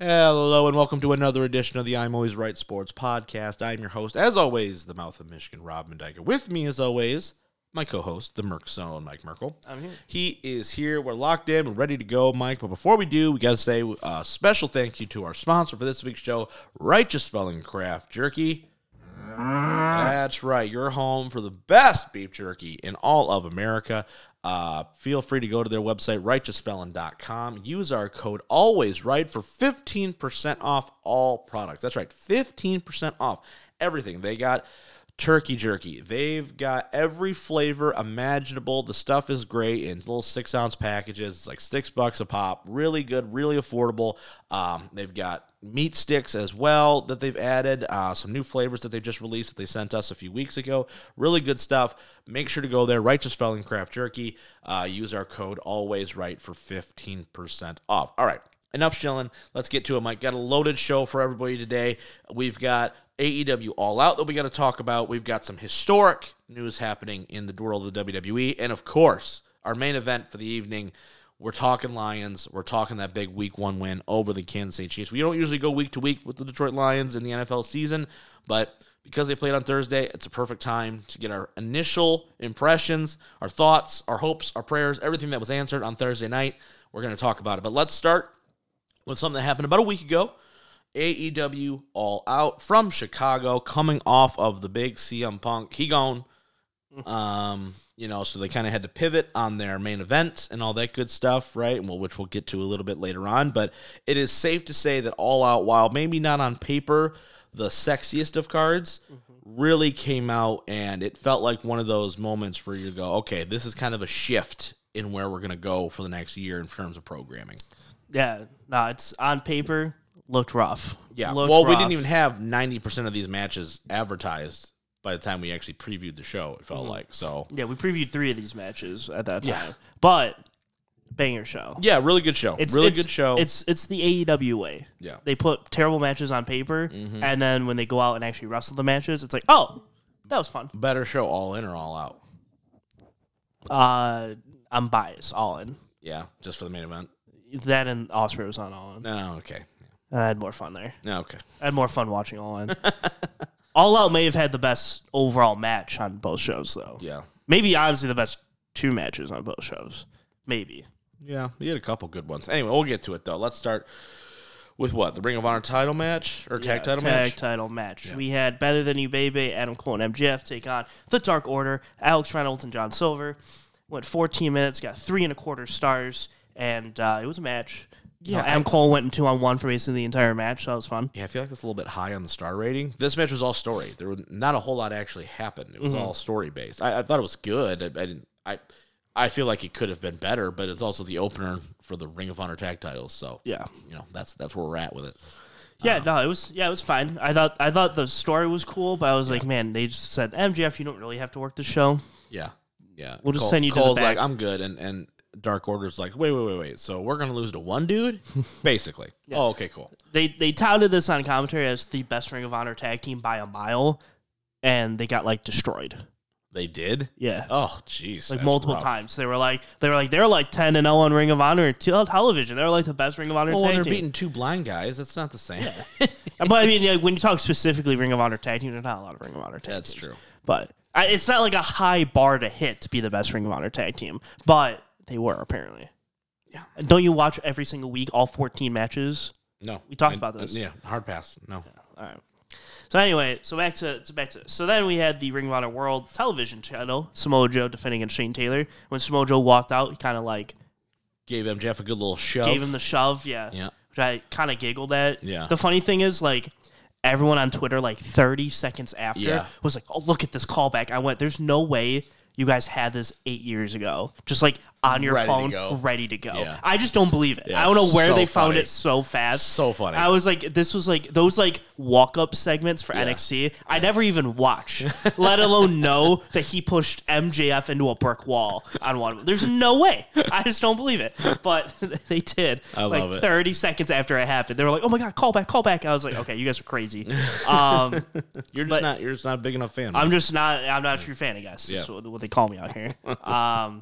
Hello and welcome to another edition of the I'm Always Right Sports Podcast. I'm your host, as always, the mouth of Michigan, Rob Mendyker. With me, as always, my co-host, the Merc Zone, Mike Merkel. I'm here. He is here. We're locked in. We're ready to go, Mike. But before we do, we got to say a special thank you to our sponsor for this week's show, Righteous Felling Craft Jerky. That's right. You're home for the best beef jerky in all of America. Feel free to go to their website, righteousfelon.com. Use our code ALWAYSRIGHT for 15% off all products. That's right, 15% off everything. They got turkey jerky. They've got every flavor imaginable. The stuff is great in little 6-ounce packages. It's like $6 a pop. Really good, really affordable. They've got meat sticks as well that they've added, some new flavors that they've just released that they sent us a few weeks ago. Really good stuff. Make sure to go there, Righteous Felling Craft Jerky. Use our code ALWAYSRIGHT for 15% off. All right, enough shilling. Let's get to it, Mike. Got a loaded show for everybody today. We've got AEW All Out that we got to talk about. We've got some historic news happening in the world of the WWE. And, of course, our main event for the evening, we're talking Lions. We're talking that big Week 1 win over the Kansas City Chiefs. We don't usually go week to week with the Detroit Lions in the NFL season, but because they played on Thursday, it's a perfect time to get our initial impressions, our thoughts, our hopes, our prayers, everything that was answered on Thursday night. We're going to talk about it. But let's start with something that happened about a week ago. AEW All Out from Chicago, coming off of the big CM Punk. He gone. So they kind of had to pivot on their main event and all that good stuff, right? Well, which we'll get to a little bit later on. But it is safe to say that All Out, while maybe not on paper the sexiest of cards, really came out, and it felt like one of those moments where you go, okay, this is kind of a shift in where we're going to go for the next year in terms of programming. Yeah, no, it's on paper. Looked rough. Yeah. We didn't even have 90% of these matches advertised by the time we actually previewed the show, it felt like. So yeah, we previewed 3 of these matches at that time. Yeah. But banger show. Yeah, really good show. It's really good show. It's the AEW way. Yeah. They put terrible matches on paper, and then when they go out and actually wrestle the matches, it's like, oh, that was fun. Better show All In or All Out? I'm biased. All In. Yeah, just for the main event. That and Osprey was on All In. Oh, okay. I had more fun there. Okay. I had more fun watching All In. All Out may have had the best overall match on both shows, though. Yeah. Maybe, honestly, the best 2 matches on both shows. Maybe. Yeah, we had a couple good ones. Anyway, we'll get to it, though. Let's start with what? The Ring of Honor title match? Or tag title match? Tag title match. Yeah. We had Better Than You, Baby, Adam Cole and MJF take on The Dark Order, Alex Reynolds and John Silver. Went 14 minutes, got 3.25 stars, and it was a match. Yeah, Adam Cole went in 2-on-1 for basically the entire match, so that was fun. Yeah, I feel like that's a little bit high on the star rating. This match was all story. There was not a whole lot actually happened. It was all story-based. I thought it was good. I feel like it could have been better, but it's also the opener for the Ring of Honor tag titles, so yeah, that's where we're at with it. Yeah, it was fine. I thought the story was cool, but I was like, man, they just said, MJF, you don't really have to work this show. Yeah, yeah. We'll just send you to Cole's the back. Like, I'm good, and Dark Order's like, wait. So we're going to lose to one dude? Basically. Yeah. Oh, okay, cool. They touted this on commentary as the best Ring of Honor tag team by a mile, and they got, destroyed. They did? Yeah. Oh, jeez. Multiple rough. Times. They were 10-0 on Ring of Honor television. They were, the best Ring of Honor tag team. Well, they're beating 2 blind guys. That's not the same. Yeah. But, when you talk specifically Ring of Honor tag team, there's not a lot of Ring of Honor tag teams. That's true. But it's not, a high bar to hit to be the best Ring of Honor tag team, but they were, apparently. Yeah. Don't you watch every single week all 14 matches? No. We talked about this. Yeah, hard pass. No. Yeah. All right. So anyway, so then we had the Ring of Honor World Television Channel, Samoa Joe defending against Shane Taylor. When Samoa Joe walked out, he kind of gave MJF a good little shove. Gave him the shove, yeah. Which I kind of giggled at. Yeah. The funny thing is, everyone on Twitter, 30 seconds after, was like, oh, look at this callback. I went, there's no way you guys had this 8 years ago, just on your phone, ready to go. Yeah. I just don't believe it. Yeah, I don't know where they found it so fast. So funny. I was this was those walk-up segments for NXT. Yeah. I never even watch, let alone know that he pushed MJF into a brick wall on one of them. There's no way. I just don't believe it. But they did. I love it. 30 seconds after it happened, they were like, oh my God, call back. I was like, okay, you guys are crazy. You're just not a big enough fan. I'm not a true fan, I guess. That's what they call me out here. I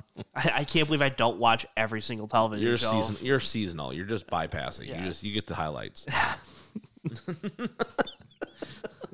can't can't believe I don't watch every single television show. You're seasonal. You're just bypassing. Yeah. You get the highlights.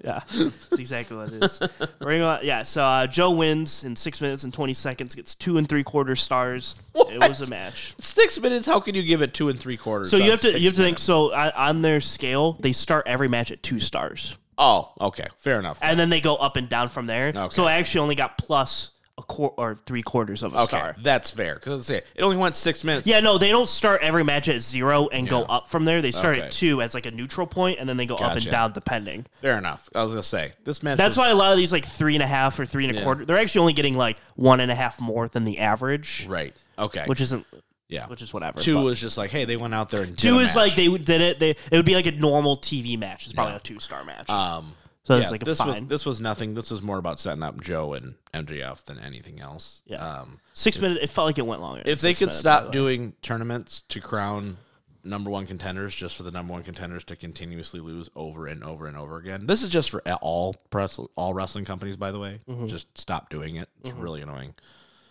Yeah, that's exactly what it is. So Joe wins in 6 minutes and 20 seconds, gets 2 3/4 stars. What? It was a match. 6 minutes? How can you give it 2 3/4? So you have to think. So on their scale, they start every match at 2 stars. Oh, okay, fair enough. And then they go up and down from there. Okay. So I actually only got plus a quarter or 3/4 of a star. That's fair because it only went 6 minutes. Yeah, no, they don't start every match at 0 and go up from there. They start at 2 as like a neutral point, and then they go up and down depending. Fair enough. I was gonna say this match. That's why a lot of these like 3 1/2 or 3 1/4. They're actually only getting like 1 1/2 more than the average. Right. Okay. Which isn't. Yeah, which is whatever. 2 was just like, hey, they went out there and did a match. 2 is like they did it. It would be like a normal TV match. It's probably a 2-star match. So it's like a fine. This was nothing. This was more about setting up Joe and MJF than anything else. Yeah, 6 minutes. It felt like it went longer. If they could stop doing tournaments to crown number one contenders, just for the number one contenders to continuously lose over and over and over again. This is just for all wrestling companies, by the way. Mm-hmm. Just stop doing it. It's really annoying.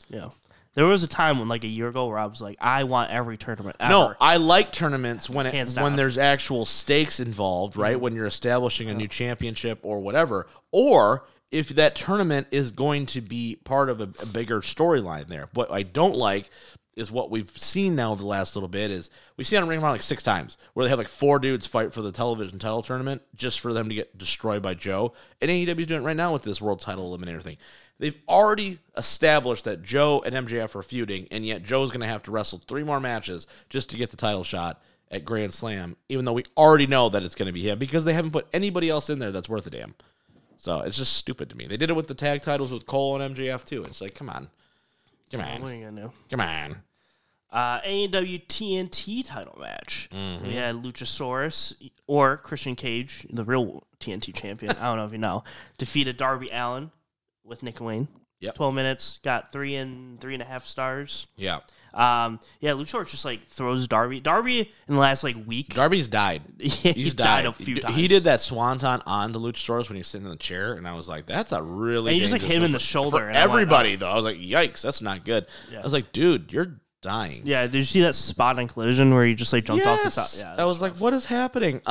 Yeah. There was a time when, like, a year ago where I was like, I want every tournament ever. No, I like tournaments when there's actual stakes involved, right? Mm-hmm. When you're establishing a new championship or whatever. Or if that tournament is going to be part of a bigger storyline there. What I don't like is what we've seen now over the last little bit is we've seen on Ring of Honor like 6 times where they have like 4 dudes fight for the television title tournament just for them to get destroyed by Joe. And AEW's doing it right now with this world title eliminator thing. They've already established that Joe and MJF are feuding, and yet Joe's going to have to wrestle 3 more matches just to get the title shot at Grand Slam, even though we already know that it's going to be him because they haven't put anybody else in there that's worth a damn. So it's just stupid to me. They did it with the tag titles with Cole and MJF, too. It's like, come on. Come on. What are you going to do? Come on. AEW TNT title match. Mm-hmm. We had Luchasaurus or Christian Cage, the real TNT champion. I don't know if you know. Defeated Darby Allin. With Nick Wayne. Yep. 12 minutes, got 3 and 3 1/2 stars. Yeah. Luchasaurus just, like, throws Darby. Darby, in the last, like, week. Darby's died. He's died a few times. He did that swanton onto Luchasaurus when he was sitting in the chair, and I was like, that's a really dangerous. And he just, like, hit him in the shoulder. For everybody, though. I was like, yikes, that's not good. Yeah. I was like, dude, you're dying. Yeah, did you see that spot on Collision where he just, like, jumped off the top? Yeah, I was like, what is happening? It's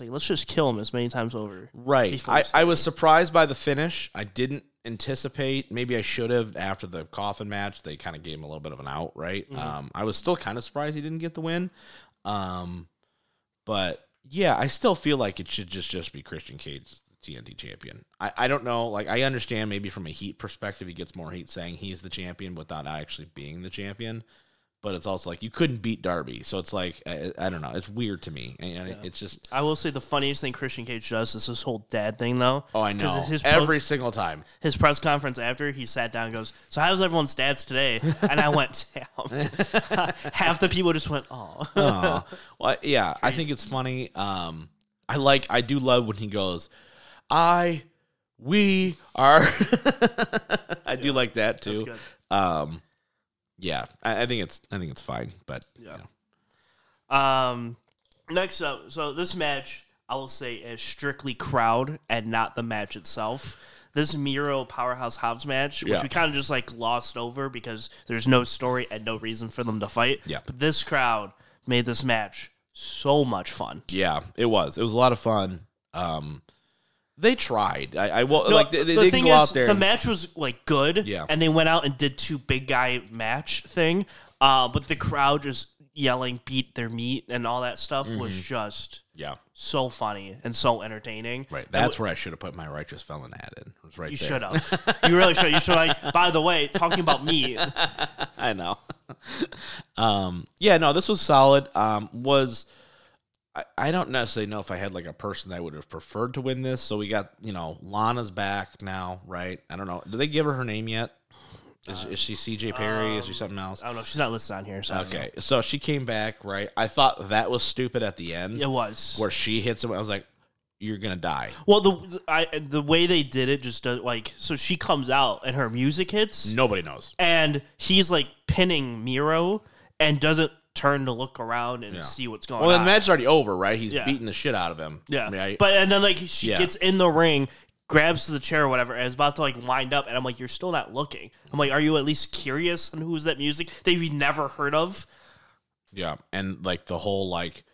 like, let's just kill him as many times over. Right. I was surprised by the finish. I didn't anticipate. Maybe I should have. After the coffin match, they kind of gave him a little bit of an out, right? Mm-hmm. I was still kind of surprised he didn't get the win. But, yeah, I still feel like it should just be Christian Cage the TNT champion. I don't know. Like, I understand maybe from a heat perspective, he gets more heat saying he's the champion without actually being the champion. But it's also like you couldn't beat Darby. So it's like, I don't know. It's weird to me. And it's just. I will say the funniest thing Christian Cage does is this whole dad thing, though. Oh, I know. Every single time. His press conference after, he sat down and goes, so how's everyone's dads today? And I went, damn. Half the people just went, oh. Well, yeah, I think it's funny. I do love when he goes, we are. I do like that, too. That's good. Yeah, I think it's fine, but next up, so this match I will say is strictly crowd and not the match itself. This Miro Powerhouse Hobbs match, which we kind of just like glossed over because there's no story and no reason for them to fight. Yeah, but this crowd made this match so much fun. Yeah, it was. It was a lot of fun. They tried. They didn't go out there. The match was like good, and they went out and did 2 big guy match thing. But the crowd just yelling "beat their meat" and all that stuff was just so funny and so entertaining. Right, that's where I should have put my Righteous Felling ad in. It was right. You should have. You really should. You should. Like, by the way, talking about meat. I know. No, this was solid. I don't necessarily know if I had like a person that I would have preferred to win this. So we got, Lana's back now, right? I don't know. Did they give her name yet? Is she CJ Perry? Is she something else? I don't know. She's not listed on here. So okay. So she came back, right? I thought that was stupid at the end. It was. Where she hits him. I was like, you're going to die. Well, the way they did it just does, like, so she comes out and her music hits. Nobody knows. And he's like pinning Miro and doesn't turn to look around and see what's going on. Well, the match's already over, right? He's beating the shit out of him. Yeah. Right? But, and then, like, she gets in the ring, grabs to the chair or whatever, and is about to, like, wind up, and I'm like, you're still not looking. I'm like, are you at least curious on who's that music that you've never heard of? Yeah, and, like, the whole, like,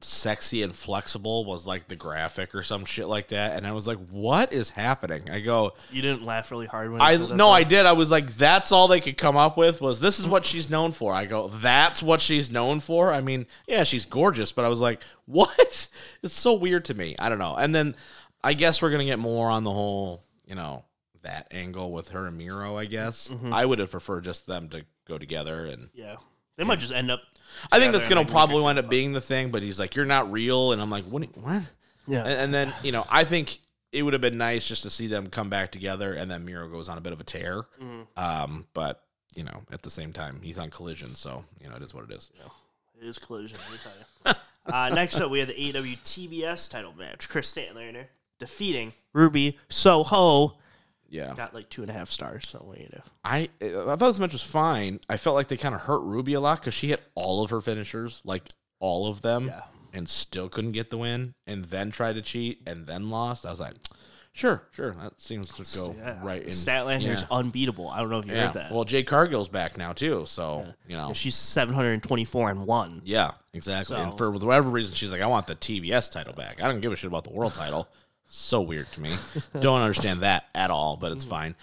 sexy and flexible was, like, the graphic or some shit like that, and I was like, what is happening? I go... You didn't laugh really hard when I said that? No, I did. I was like, that's all they could come up with was, this is what she's known for. I go, that's what she's known for? I mean, yeah, she's gorgeous, but I was like, what? It's so weird to me. I don't know. And then... I guess we're going to get more on the whole, you know, that angle with her and Miro, I guess. Mm-hmm. I would have preferred just them to go together. And yeah. They might just end up... I think that's going to probably end up being the thing, but he's like, you're not real. And I'm like, what? Yeah. And then, you know, I think it would have been nice just to see them come back together, and then Miro goes on a bit of a tear. Mm-hmm. But, you know, at the same time, he's on Collision, so, you know, it is what it is. Yeah. It is Collision, let me tell you. Next up, we have the AEW TBS title match. Chris Statlander defeating Ruby Soho. Yeah. Got like 2.5 stars, so what do you do? I thought this match was fine. I felt like they kind of hurt Ruby a lot because she hit all of her finishers, like all of them, yeah, and still couldn't get the win, and then tried to cheat, and then lost. I was like, sure. That seems to go right in. Statlander's unbeatable. I don't know if you heard that. Well, Jay Cargill's back now, too, so, you know. And she's 724-1. Yeah, exactly. So. And for whatever reason, she's like, I want the TBS title back. I don't give a shit about the world title. So weird to me. Don't understand that at all, but it's fine.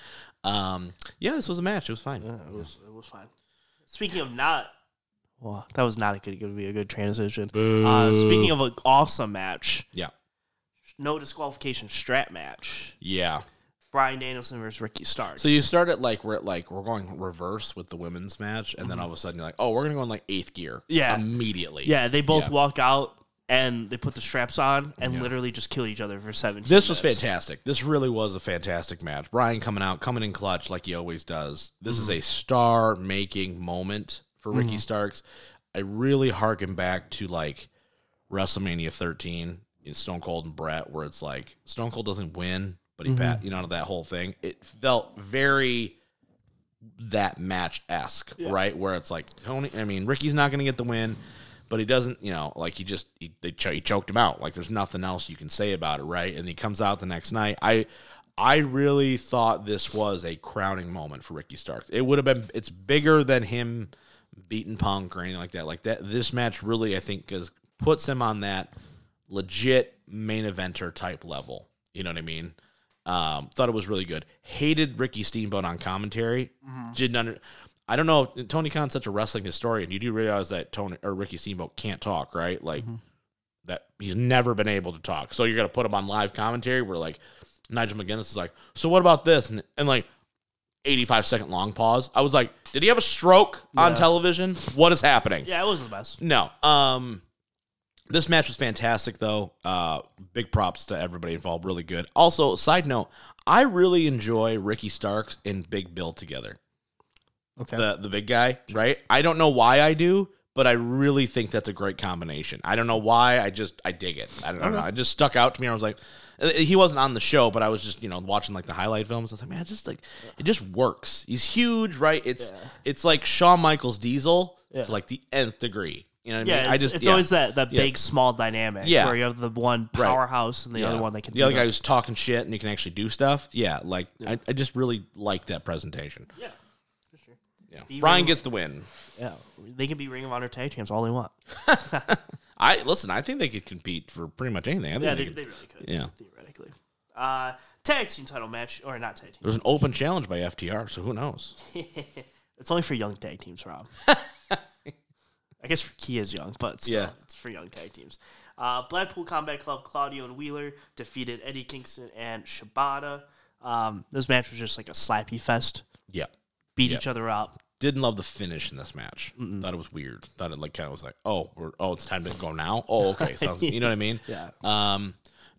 Yeah, this was a match. It was fine. Yeah, it was fine. Speaking of not... Well, that was not going to be a good transition. Speaking of an awesome match. Yeah. No disqualification strap match. Yeah. Bryan Danielson versus Ricky Starks. So you start at we're going reverse with the women's match, and then all of a sudden you're like, oh, we're going to go in like eighth gear. Yeah. Immediately. Yeah, they both walk out. And they put the straps on and literally just kill each other for 17 minutes. This was fantastic. This really was a fantastic match. Bryan coming in clutch like he always does. This is a star-making moment for Ricky Starks. I really harken back to, like, WrestleMania 13 in Stone Cold and Brett, where it's like, Stone Cold doesn't win, but he you know, that whole thing. It felt very... that match-esque, right? Where it's like, Ricky's not going to get the win. But he doesn't, you know, like he choked him out. Like there's nothing else you can say about it, right? And he comes out the next night. I really thought this was a crowning moment for Ricky Starks. It would have been. It's bigger than him beating Punk or anything like that. Like that, this match really, I think, puts him on that legit main eventer type level. You know what I mean? Thought it was really good. Hated Ricky Steamboat on commentary. I don't know if Tony Khan's such a wrestling historian. You do realize that Tony or Ricky Steamboat can't talk, right? Like that he's never been able to talk. So you're gonna put him on live commentary where like Nigel McGuinness is like, so what about this? And like 85-second long pause. I was like, did he have a stroke on television? What is happening? Yeah, it wasn't the best. No. This match was fantastic though. Big props to everybody involved, really good. Also, side note, I really enjoy Ricky Starks and Big Bill together. Okay. The big guy, right? I don't know why I do, but I really think that's a great combination. I don't know why. I dig it. I don't know. It just stuck out to me. I was like, he wasn't on the show, but I was just, you know, watching like the highlight films. I was like, man, it just works. He's huge, right? It's like Shawn Michaels Diesel to like the nth degree. You know what I mean? It's always that big, small dynamic where you have the one powerhouse and the other one that can... The other guy who's talking shit and he can actually do stuff. Yeah, like, I just really like that presentation. Yeah. Yeah. Bryan gets the win. Yeah, they can be Ring of Honor tag champs all they want. I think they could compete for pretty much anything. They really could. Yeah, theoretically. Tag team title match or not tag team? There's an open challenge by FTR, so who knows? It's only for young tag teams, Rob. I guess Ricky is young, but still, it's for young tag teams. Blackpool Combat Club, Claudio and Wheeler defeated Eddie Kingston and Shibata. This match was just like a slappy fest. Yeah. Beat each other up. Didn't love the finish in this match. Mm-mm. Thought it was weird. Thought it like kind of was like, it's time to go now. Oh, okay. Sounds, you know what I mean? Yeah.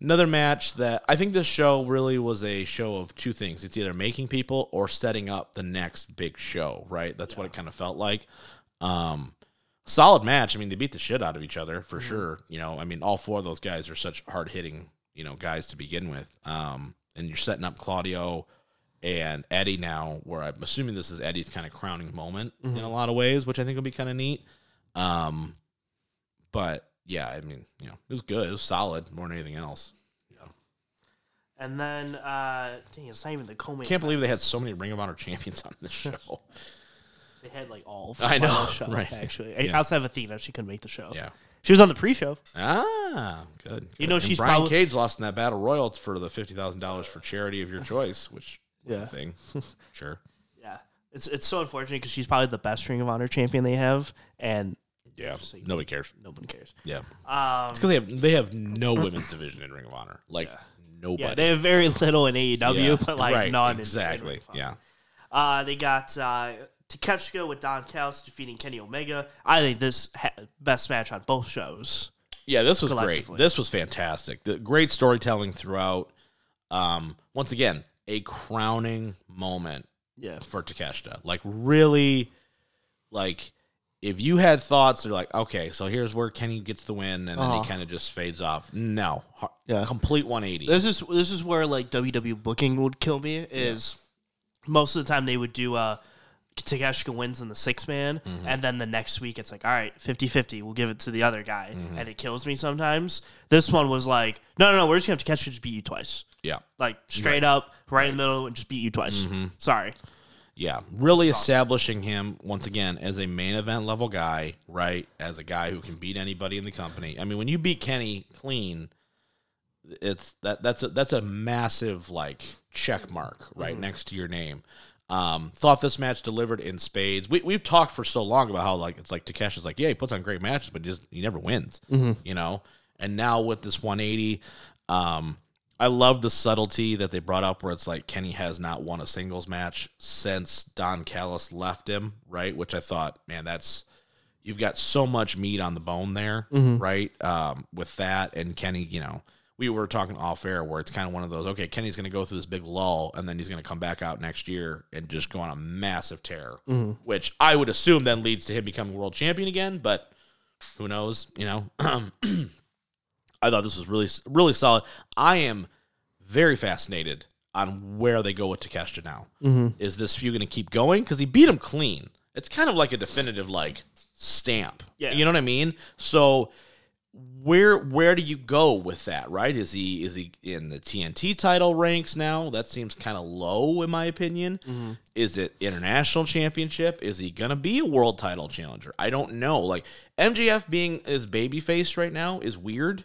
Another match that I think this show really was a show of two things. It's either making people or setting up the next big show, right? That's what it kind of felt like. Solid match. I mean, they beat the shit out of each other for sure. You know, I mean, all four of those guys are such hard hitting, you know, guys to begin with. And you're setting up Claudio and Eddie now, where I'm assuming this is Eddie's kind of crowning moment in a lot of ways, which I think will be kind of neat. But, yeah, I mean, you know, it was good. It was solid more than anything else. Yeah. And then, dang, it's not even the co-main. Can't believe they had so many Ring of Honor champions on this show. They had like all. I know, the show, right? Actually, yeah. I also have Athena. She couldn't make the show. Yeah, she was on the pre-show. Ah, good. You know, and she's Brian Cage lost in that battle royal for the $50,000 for charity of your choice, which yeah, thing, sure. Yeah, it's so unfortunate because she's probably the best Ring of Honor champion they have, and yeah, like, nobody cares. Nobody cares. Yeah, it's because they have no women's division in Ring of Honor. Like. Yeah. Nobody. Yeah, they have very little in AEW, yeah, but like right, none exactly. In yeah. They got Takeshita with Don Callis defeating Kenny Omega. I think this best match on both shows. Yeah, this was great. This was fantastic. The great storytelling throughout. Once again, a crowning moment. Yeah. For Takeshita, like really, like if you had thoughts, they're like, okay, so here's where Kenny gets the win, and then he kind of just fades off. No, yeah. Complete 180. This is where like WWE booking would kill me. Is most of the time they would do Takeshita wins in the 6-man, and then the next week it's like, all right, 50-50, we'll give it to the other guy, and it kills me sometimes. This one was like, no, we're just gonna have Takeshita just beat you twice. Yeah, like straight up, right in the middle, and just beat you twice. Mm-hmm. Sorry. Yeah, really establishing him, once again, as a main event level guy, right? As a guy who can beat anybody in the company. I mean, when you beat Kenny clean, it's that's a massive, like, check mark, right, next to your name. Thought this match delivered in spades. We've talked for so long about how, like, it's like Takeshita's like, yeah, he puts on great matches, but he never wins, you know? And now with this 180, I love the subtlety that they brought up where it's like Kenny has not won a singles match since Don Callis left him, right? Which I thought, man, you've got so much meat on the bone there, right? With that and Kenny, you know, we were talking off air where it's kind of one of those, okay, Kenny's going to go through this big lull and then he's going to come back out next year and just go on a massive tear, which I would assume then leads to him becoming world champion again, but who knows, you know? I thought this was really, really solid. I am very fascinated on where they go with Takeshita now. Is this feud going to keep going? Because he beat him clean. It's kind of like a definitive, like, stamp. Yeah. You know what I mean? So where do you go with that, right? Is he in the TNT title ranks now? That seems kind of low, in my opinion. Is it international championship? Is he going to be a world title challenger? I don't know. Like, MJF being his babyface right now is weird.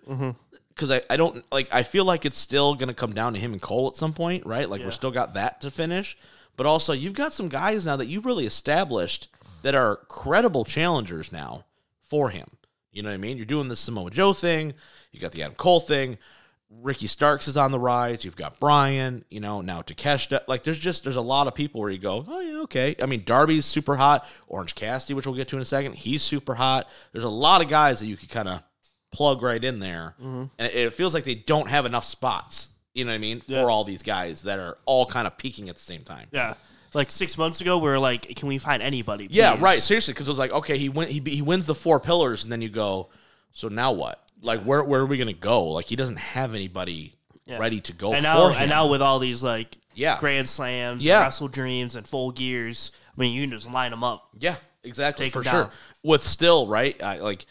Because I don't, like, I feel like it's still going to come down to him and Cole at some point, right? Like, we're still got that to finish. But also, you've got some guys now that you've really established that are credible challengers now for him. You know what I mean? You're doing the Samoa Joe thing. You got the Adam Cole thing. Ricky Starks is on the rise. You've got Bryan, you know, now Takeshita. Like, there's a lot of people where you go, oh, yeah, okay. I mean, Darby's super hot. Orange Cassidy, which we'll get to in a second, he's super hot. There's a lot of guys that you could kind of plug right in there. And it feels like they don't have enough spots, you know what I mean, for all these guys that are all kind of peaking at the same time. Yeah. Like 6 months ago, we were like, can we find anybody? Please? Yeah, right. Seriously, because it was like, okay, he wins the 4 pillars, and then you go, so now what? Like, where are we going to go? Like, he doesn't have anybody ready to go for him. And now with all these, like, Grand Slams, Wrestle Dreams, and Full Gears, I mean, you can just line them up. Yeah, exactly, for sure. With still, right, like,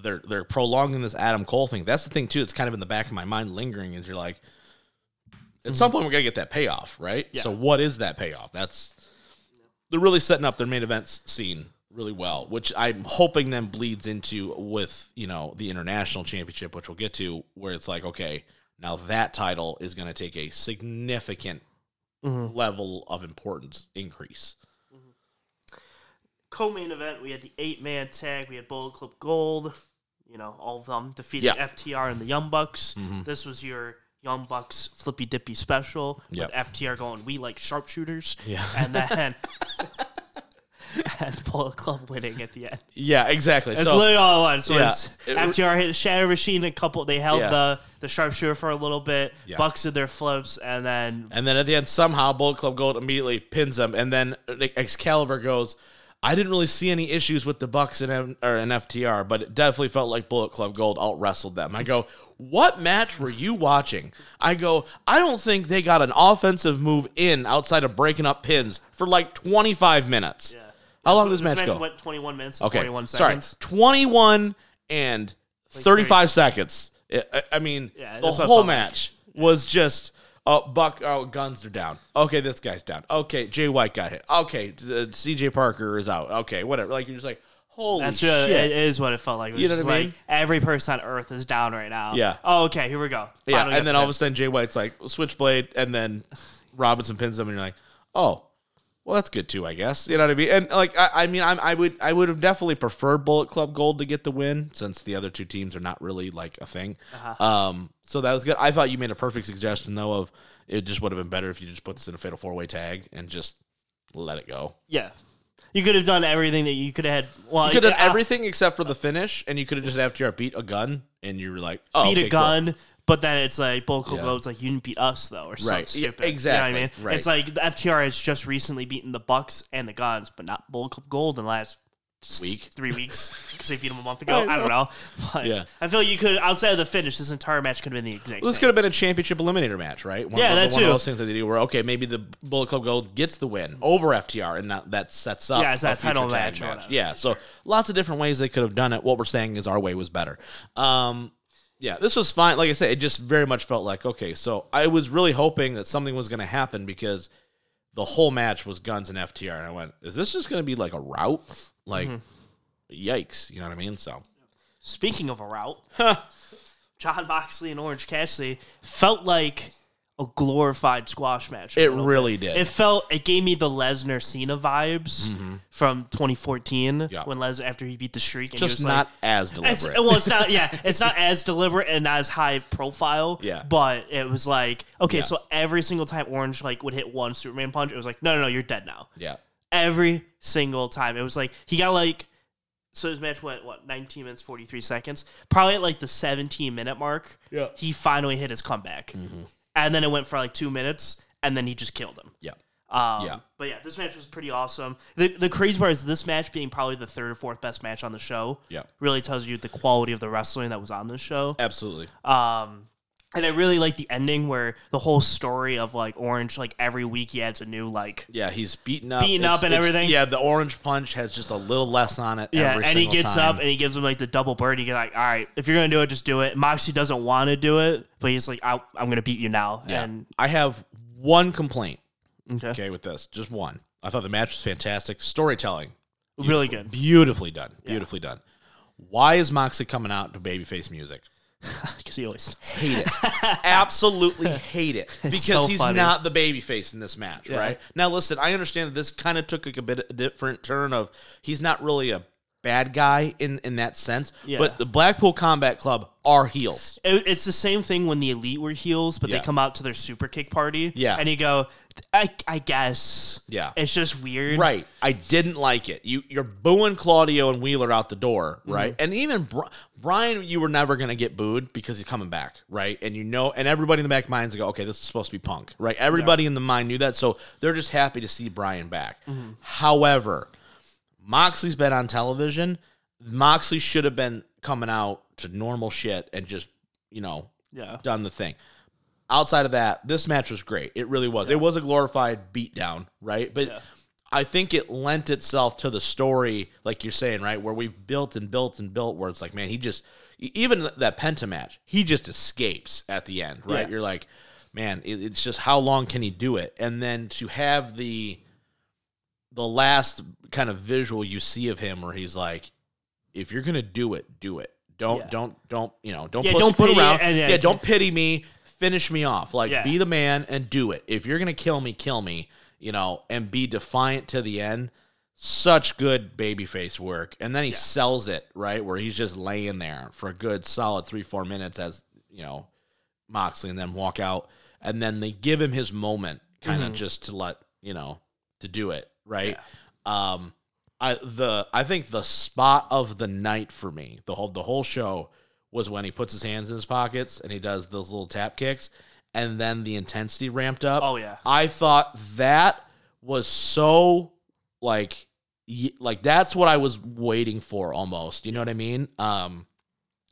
they're prolonging this Adam Cole thing. That's the thing, too. It's kind of in the back of my mind lingering, is you're like, at some point, we're going to get that payoff, right? Yeah. So what is that payoff? They're really setting up their main event scene really well, which I'm hoping then bleeds into with, you know, the international championship, which we'll get to, where it's like, okay, now that title is going to take a significant level of importance increase. Co-main event, we had the 8-man tag. We had Bullet Club Gold, you know, all of them defeating FTR and the Young Bucks. This was your Young Bucks Flippy Dippy special with FTR going, we like sharpshooters. Yeah. And then and Bullet Club winning at the end. Yeah, exactly. That's literally all it was. FTR hit a shatter machine, they held the sharpshooter for a little bit, Bucks did their flips, and then at the end somehow Bullet Club Gold immediately pins them, and then Excalibur goes, I didn't really see any issues with the Bucks and FTR, but it definitely felt like Bullet Club Gold out-wrestled them. I go, what match were you watching? I go, I don't think they got an offensive move in outside of breaking up pins for like 25 minutes. Yeah. How long does this match go? Went 21 minutes and 41 seconds. Sorry, 21 and 35 seconds. I mean, the whole match was just Oh, Buck. Oh, Guns are down. Okay, this guy's down. Okay, Jay White got hit. Okay, C.J. Parker is out. Okay, whatever. Like, you're just like, holy shit. That's it is what it felt like. It was you know what I mean? Like, every person on Earth is down right now. Yeah. Oh, okay, here we go. Yeah, finally, and then all of a sudden, Jay White's like, switchblade, and then Robinson pins him, and you're like, oh, well, that's good, too, I guess. You know what I mean? And, like, I would have definitely preferred Bullet Club Gold to get the win, since the other two teams are not really, like, a thing. Uh-huh. So that was good. I thought you made a perfect suggestion, though, of it just would have been better if you just put this in a fatal four-way tag and just let it go. Yeah. You could have done everything that you could have had. Well, you could have done everything except for the finish, and you could have just FTR beat a gun, and you were like, oh, beat okay, a gun. Cool. But then it's like, Bullet Club Gold's like, you didn't beat us, though, or something stupid. Yeah, exactly. You know what I mean? Right. It's like the FTR has just recently beaten the Bucks and the Guns, but not Bullet Club Gold in the last week? 3 weeks, because they beat them a month ago. I don't know. But yeah. I feel like you could, outside of the finish, this entire match could have been the exact same. Well, this could have been a championship eliminator match, right? One of those things that they do where, okay, maybe the Bullet Club Gold gets the win over FTR, and that sets up it's that title match. Yeah, so lots of different ways they could have done it. What we're saying is our way was better. Yeah, this was fine. Like I said, it just very much felt like, okay, so I was really hoping that something was going to happen because the whole match was Guns and FTR. And I went, is this just going to be like a rout? Like, yikes. You know what I mean? So, speaking of a rout, Jon Moxley and Orange Cassidy felt like a glorified squash match. It really did. It gave me the Lesnar Cena vibes from 2014 when Lesnar, after he beat the streak. And just he was not like, as deliberate. It's not as deliberate and not as high profile. Yeah. But it was like, okay, so every single time Orange like would hit one Superman punch, it was like, no, you're dead now. Yeah. Every single time. It was like, he got like, so his match went, 19 minutes, 43 seconds? Probably at like the 17-minute mark, he finally hit his comeback. Mm-hmm. And then it went for like 2 minutes, and then he just killed him. Yeah. But yeah, this match was pretty awesome. The crazy part is this match being probably the third or fourth best match on the show. Yeah. Really tells you the quality of the wrestling that was on this show. Absolutely. And I really like the ending where the whole story of like Orange, like every week he adds a new like. Yeah, he's beaten up and everything. Yeah, the orange punch has just a little less on it. Yeah, every and he gets time. Up and he gives him like the double birdie. You're like, all right, if you're gonna do it, just do it. Moxie doesn't want to do it, but he's like, I'm gonna beat you now. Yeah. And I have one complaint. Okay, with this, just one. I thought the match was fantastic. Storytelling, really good, beautifully done, beautifully done. Why is Moxie coming out to babyface music? Because he always hate it. Absolutely hate it. Because he's not the babyface in this match, right? Now, listen, I understand that this kind of took a different turn of he's not really a bad guy in that sense, but the Blackpool Combat Club are heels. It's the same thing when the Elite were heels, but they come out to their super kick party, and you go, I guess. Yeah. It's just weird. Right. I didn't like it. You're booing Claudio and Wheeler out the door, right? Mm-hmm. And even Brian, you were never going to get booed because he's coming back, right? And you know, and everybody in the back minds go, okay, this is supposed to be Punk, right? Everybody in the mind knew that, so they're just happy to see Brian back. Mm-hmm. However, Moxley's been on television. Moxley should have been coming out to normal shit and just, done the thing. Outside of that, this match was great. It really was. Yeah. It was a glorified beatdown, right? But I think it lent itself to the story, like you're saying, right? Where we've built and built and built, where it's like, man, he just, even that Penta match, he just escapes at the end, right? Yeah. You're like, man, it's just how long can he do it? And then to have the last kind of visual you see of him where he's like, if you're going to do it, do it. Don't put around. Don't pity me. Finish me off. Like, be the man and do it. If you're going to kill me, and be defiant to the end. Such good babyface work. And then he sells it, right, where he's just laying there for a good solid 3-4 minutes as, Moxley and them walk out. And then they give him his moment kind of just to let, to do it, right? Yeah. I think the spot of the night for me, the whole show, was when he puts his hands in his pockets and he does those little tap kicks, and then the intensity ramped up. Oh, yeah. I thought that was so, like that's what I was waiting for almost. You know what I mean?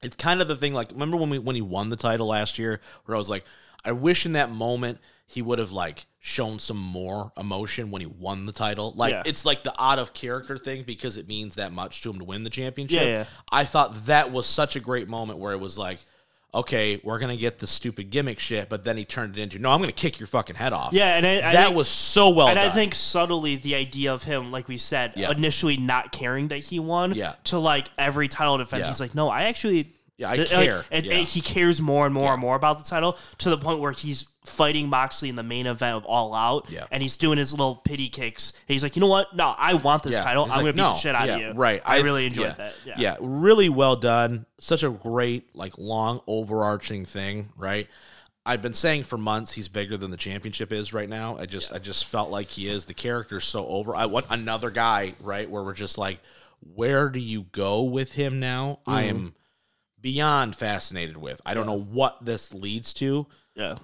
It's kind of the thing, like, remember when he won the title last year where I was like, I wish in that moment he would have, like, shown some more emotion when he won the title. Like, it's like the out of character thing because it means that much to him to win the championship. Yeah. I thought that was such a great moment where it was like, okay, we're going to get the stupid gimmick shit, but then he turned it into, no, I'm going to kick your fucking head off. Yeah, and that was so well done. And I think subtly the idea of him, like we said, initially not caring that he won to, like, every title defense. Yeah. He's like, no, I actually... Yeah, I care. Like, and he cares more and more and more about the title to the point where he's fighting Moxley in the main event of All Out, and he's doing his little pity kicks. And he's like, you know what? No, I want this title. He's I'm going to beat the shit out of you. Right. I really enjoyed that. Yeah, really well done. Such a great, like, long, overarching thing, right? I've been saying for months he's bigger than the championship is right now. I just felt like he is. The character's so over. I want another guy, right, where we're just like, where do you go with him now? Mm-hmm. I am... beyond fascinated with. I don't know what this leads to. Yeah.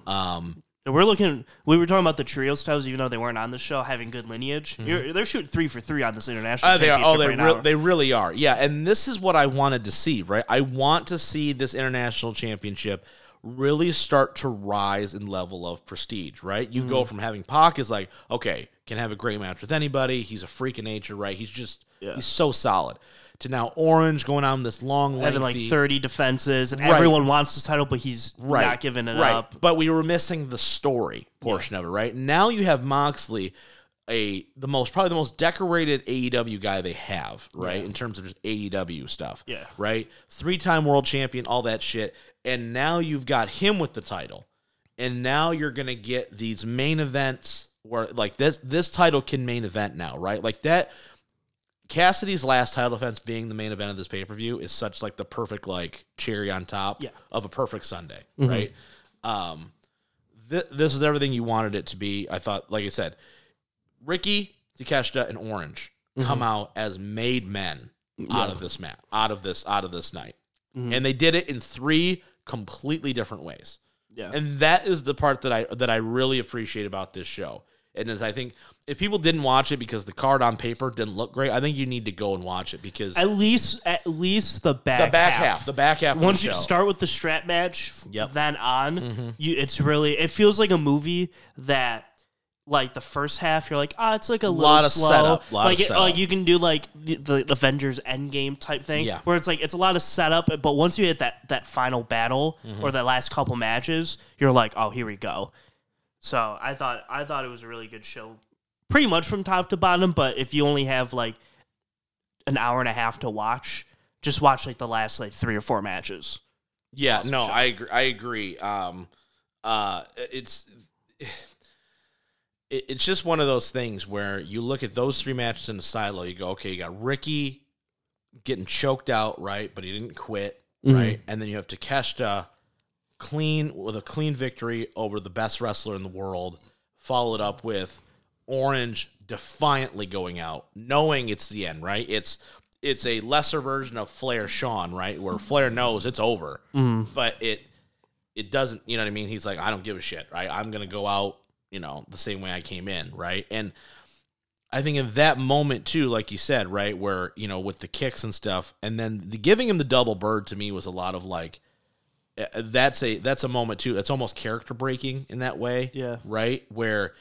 We were talking about the trios titles, even though they weren't on the show, having good lineage. Mm-hmm. They're shooting 3 for 3 on this international championship now. They really are. Yeah, and this is what I wanted to see, right? I want to see this international championship really start to rise in level of prestige, right? You go from having Pac is like, okay, can have a great match with anybody. He's a freak of nature, right? He's just, he's so solid. To now Orange going on this long, lengthy... Having like 30 defenses, and everyone wants this title, but he's not giving it up. But we were missing the story portion of it, right? Now you have Moxley, probably the most decorated AEW guy they have, right? Yeah. In terms of just AEW stuff, right? 3-time world champion, all that shit. And now you've got him with the title. And now you're going to get these main events where, like, this title can main event now, right? Like, that... Cassidy's last title defense being the main event of this pay-per-view is such, like, the perfect, like, cherry on top of a perfect Sunday, right? This is everything you wanted it to be. I thought, like I said, Ricky, Takeshita, and Orange come out as made men out of this match, out of this night. And they did it in 3 completely different ways. Yeah. And that is the part that I really appreciate about this show. And as I think, if people didn't watch it because the card on paper didn't look great, I think you need to go and watch it because at least the back half. The back half. Once you start with the strap match, then on, it feels like a movie that, like, the first half, you're like, it's like a lot of slow setup. Like you can do like the Avengers Endgame type thing, where it's like it's a lot of setup, but once you hit that final battle or the last couple matches, you're like, oh, here we go. So I thought it was a really good show, pretty much from top to bottom. But if you only have like an hour and a half to watch, just watch like the last 3 or 4 matches. Yeah, no, I agree. It's just one of those things where you look at those 3 matches in the silo. You go, okay, you got Ricky getting choked out, right? But he didn't quit, right? And then you have Takeshita. With a clean victory over the best wrestler in the world, followed up with Orange defiantly going out, knowing it's the end, right? It's a lesser version of Flair Shawn, right? Where Flair knows it's over, but it doesn't, you know what I mean? He's like, I don't give a shit, right? I'm going to go out, you know, the same way I came in, right? And I think in that moment too, like you said, right, where, you know, with the kicks and stuff, and then giving him the double bird to me was a lot of like, that's a moment too. That's almost character breaking in that way. Yeah. Right. Where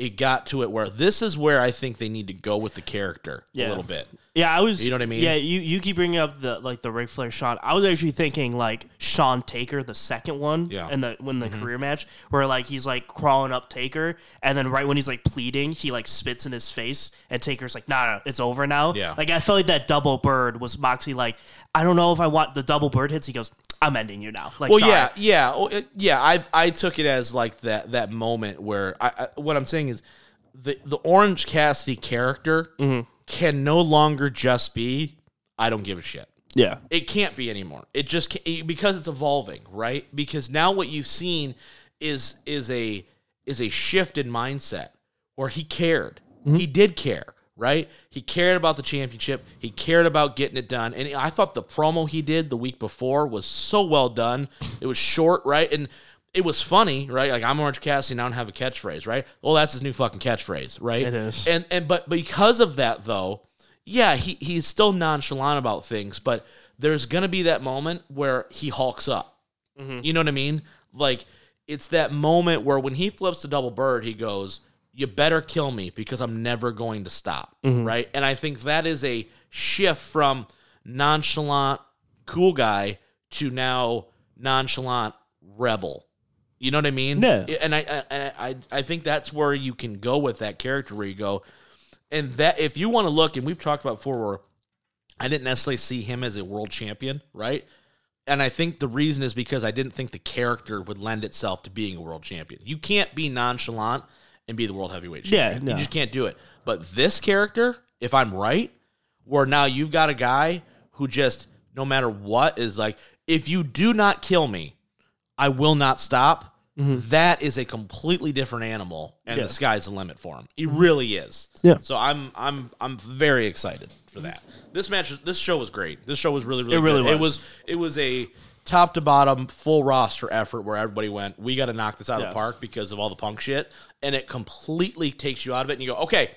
it got to it where this is where I think they need to go with the character a little bit. Yeah. You know what I mean? Yeah. You keep bringing up the Ric Flair Shawn. I was actually thinking like Shawn Taker, the second one. Yeah. And the career match where like, he's like crawling up Taker. And then right when he's like pleading, he like spits in his face and Taker's like, nah, it's over now. Yeah. Like I felt like that double bird was Moxie. Like, I don't know if I want the double bird hits. He goes, I'm ending you now. Like, well, sorry. Yeah. I took it as like that moment where what I'm saying is the Orange Cassidy character can no longer just be I don't give a shit. Yeah, it can't be anymore. It just can't, because it's evolving, right? Because now what you've seen is a shift in mindset where he cared. He did care. Right? He cared about the championship. He cared about getting it done. And I thought the promo he did the week before was so well done. It was short, right? And it was funny, right? Like, I'm Orange Cassidy and I don't have a catchphrase, right? Well, that's his new fucking catchphrase, right? It is. But because of that, though, yeah, he's still nonchalant about things, but there's going to be that moment where he hulks up. You know what I mean? Like, it's that moment where when he flips the double bird, he goes... You better kill me because I'm never going to stop, right? And I think that is a shift from nonchalant, cool guy to now nonchalant rebel. You know what I mean? Yeah. And I think that's where you can go with that character, where you go, and that if you want to look, and we've talked about before, where I didn't necessarily see him as a world champion, right? And I think the reason is because I didn't think the character would lend itself to being a world champion. You can't be nonchalant and be the world heavyweight champion. Yeah, no. You just can't do it. But this character, if I'm right, where now you've got a guy who just, no matter what, is like, if you do not kill me, I will not stop. Mm-hmm. That is a completely different animal, and the sky's the limit for him. It really is. Yeah. So I'm very excited for that. This show was great. This show was really good. It was a top to bottom full roster effort where everybody went, we got to knock this out of the park because of all the punk shit, and it completely takes you out of it, and you go, okay,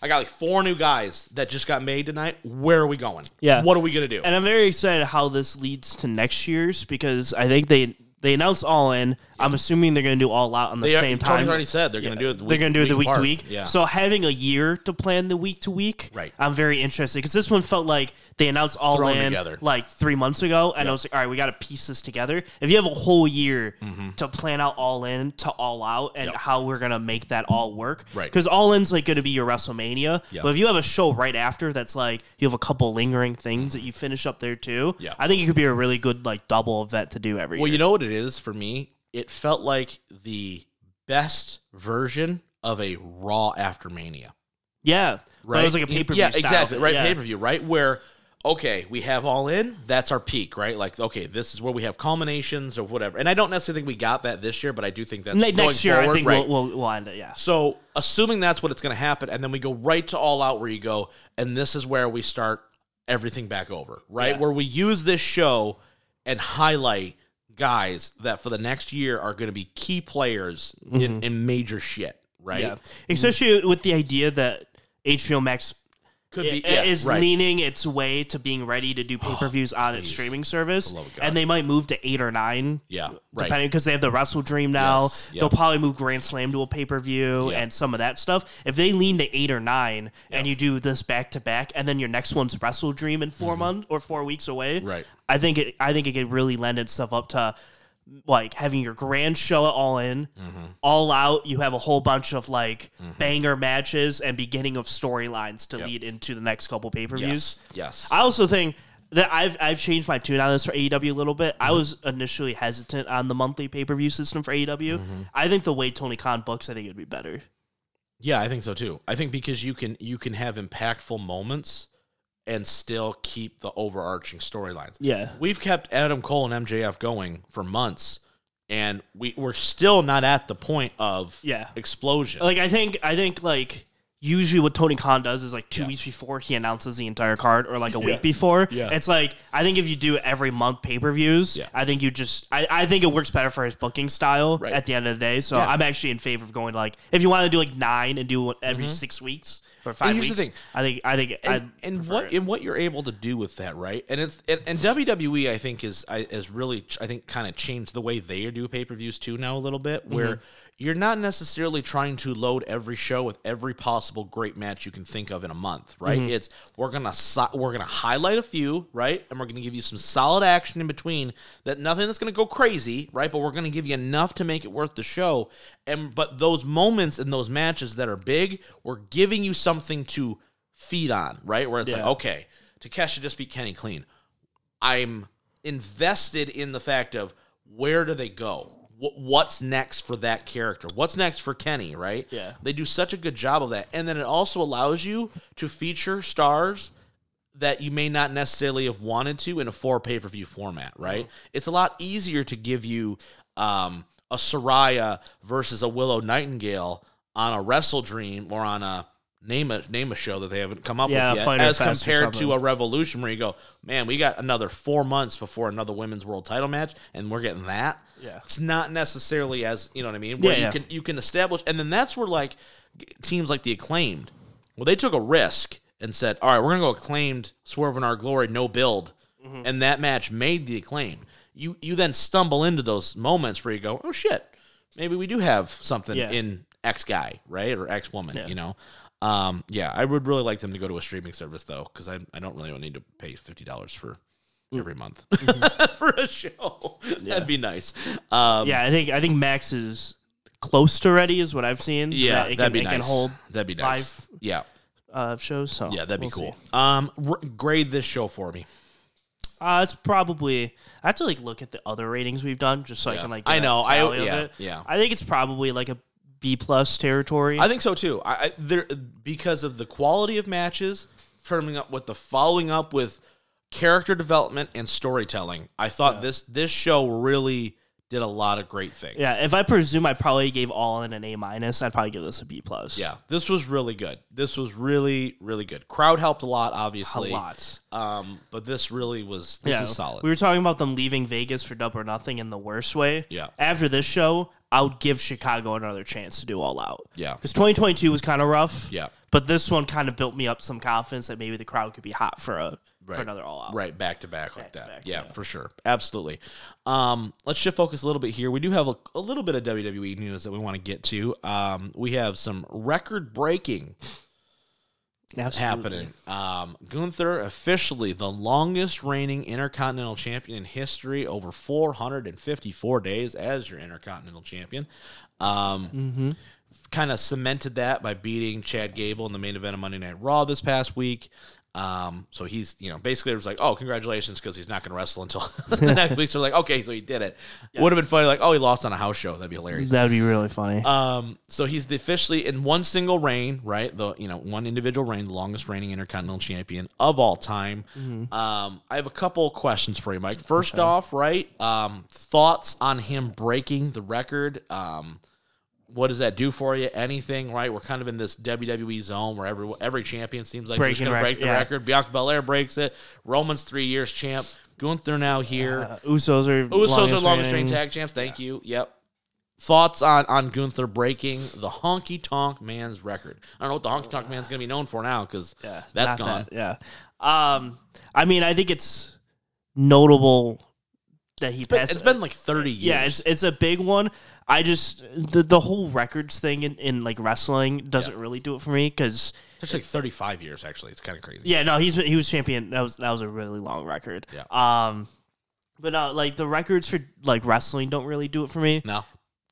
I got like 4 new guys that just got made tonight. Where are we going? Yeah. What are we going to do? And I'm very excited how this leads to next year's, because I think they announced All In. I'm assuming they're going to do All Out on the same time. Tony's already said they're going to do it. They're going to do it the week to week. Yeah. So having a year to plan the week to week, right? I'm very interested, because this one felt like they announced All In like 3 months ago, and I was like, all right, we got to piece this together. If you have a whole year to plan out All In to All Out and how we're going to make that all work, right? Because All In's like going to be your WrestleMania, but if you have a show right after that's like you have a couple lingering things that you finish up there too, I think it could be a really good like double of that to do every year. Well, you know what it is for me? It felt like the best version of a Raw after Mania. Yeah. Right. It was like a pay-per-view style. Exactly. Right. Yeah. Pay-per-view, right? Where, okay, we have All In. That's our peak, right? Like, okay, this is where we have culminations or whatever. And I don't necessarily think we got that this year, but I do think that's going forward. Next year, I think we'll end it, yeah. So, assuming that's what it's going to happen, and then we go right to All Out, where you go, and this is where we start everything back over, right? Yeah. Where we use this show and highlight guys that for the next year are going to be key players in major shit, right? Yeah. Especially with the idea that HBO Max is leaning its way to being ready to do pay-per-views on its streaming service, and they might move to 8 or 9. Yeah, right. Depending, because they have the Wrestle Dream now. Yes, yep. They'll probably move Grand Slam to a pay-per-view and some of that stuff. If they lean to 8 or 9 and you do this back-to-back, and then your next one's Wrestle Dream in 4 months or 4 weeks away, right? I think it could really lend itself up to like having your grand show at All In, All Out. You have a whole bunch of like banger matches and beginning of storylines to lead into the next couple pay-per-views. Yes. I also think that I've changed my tune on this for AEW a little bit. I was initially hesitant on the monthly pay-per-view system for AEW. I think the way Tony Khan books, I think it'd be better. Yeah, I think so too. I think because you can have impactful moments and still keep the overarching storylines. Yeah. We've kept Adam Cole and MJF going for months, and we're still not at the point of explosion. Like I think like usually what Tony Khan does is like 2 weeks before he announces the entire card, or like a week before. Yeah. It's like, I think if you do every month pay-per-views, I think you just I think it works better for his booking style at the end of the day. So I'm actually in favor of going like, if you want to do like 9 and do every 6 weeks, for 5 weeks. Here's the thing. I think what you're able to do with that, right? And it's and WWE, I think, has really kind of changed the way they do pay-per-views too now a little bit, where you're not necessarily trying to load every show with every possible great match you can think of in a month, right? It's we're gonna highlight a few, right, and we're gonna give you some solid action in between. That nothing that's gonna go crazy, right? But we're gonna give you enough to make it worth the show. But those moments and those matches that are big, we're giving you something to feed on, right? Where it's like, okay, Takeshita just beat Kenny clean. I'm invested in the fact of, where do they go? What's next for that character? What's next for Kenny, right? Yeah. They do such a good job of that. And then it also allows you to feature stars that you may not necessarily have wanted to in a 4 pay-per-view format, right? It's a lot easier to give you a Soraya versus a Willow Nightingale on a Wrestle Dream, or on a name a show that they haven't come up with yet, as compared to a Revolution, where you go, man, we got another 4 months before another women's world title match, and we're getting that. Yeah. It's not necessarily as, you know what I mean, where you can establish, and then that's where like teams like the Acclaimed, well, they took a risk and said, all right, we're gonna go Acclaimed, Swerve in Our Glory, no build, and that match made the Acclaimed. You then stumble into those moments where you go, oh shit, maybe we do have something in X guy, right, or X woman, you know. I would really like them to go to a streaming service, though, because I don't really need to pay $50 for every month for a show. Yeah. That'd be nice. Yeah, I think Max is close to ready is what I've seen. Yeah, that'd be nice. It can hold that'd be nice. 5 yeah. Shows. So yeah, that'd be cool. See. Grade this show for me. It's probably I have to like look at the other ratings we've done just so I can like get a tally of it. Yeah. I think it's probably like a B+ territory. I think so too. There because of the quality of matches, following up with character development and storytelling. I thought this show really did a lot of great things. Yeah, if I presume I probably gave All In an A-, I'd probably give this a B+. Yeah. This was really good. This was really, really good. Crowd helped a lot, obviously. A lot. But this really was is solid. We were talking about them leaving Vegas for Double or Nothing in the worst way. Yeah. After this show, I would give Chicago another chance to do All Out. Yeah. Because 2022 was kind of rough. Yeah. But this one kind of built me up some confidence that maybe the crowd could be hot for another All Out. Right, back to back. Yeah, for sure. Absolutely. Let's shift focus a little bit here. We do have a little bit of WWE news that we want to get to. We have some record-breaking happening. Gunther, officially the longest reigning Intercontinental Champion in history, over 454 days as your Intercontinental Champion. Kind of cemented that by beating Chad Gable in the main event of Monday Night Raw this past week. So he's, basically it was like, oh, congratulations, because he's not going to wrestle until the next week. So like, okay, so he did it. Yeah. Would have been funny, like, oh, he lost on a house show. That'd be hilarious. That'd be really funny. So he's officially in one single reign, right? One individual reign, the longest reigning Intercontinental Champion of all time. I have a couple questions for you, Mike. First off, right? Thoughts on him breaking the record? What does that do for you? Anything, right? We're kind of in this WWE zone where every champion seems like he's going to break the record. Bianca Belair breaks it. Roman's 3 years champ. Gunther now here. Usos are longest reigning tag champs. Thank you. Yep. Thoughts on Gunther breaking the Honky Tonk Man's record? I don't know what the Honky Tonk Man's going to be known for now because that's gone. I think it's notable that he passed. It's been like 30 years. Yeah, it's a big one. I just the whole records thing in like wrestling doesn't really do it for me because it's like 35 years actually. It's kind of crazy. Yeah, no, he was champion. That was a really long record. Yeah. But the records for like wrestling don't really do it for me. No.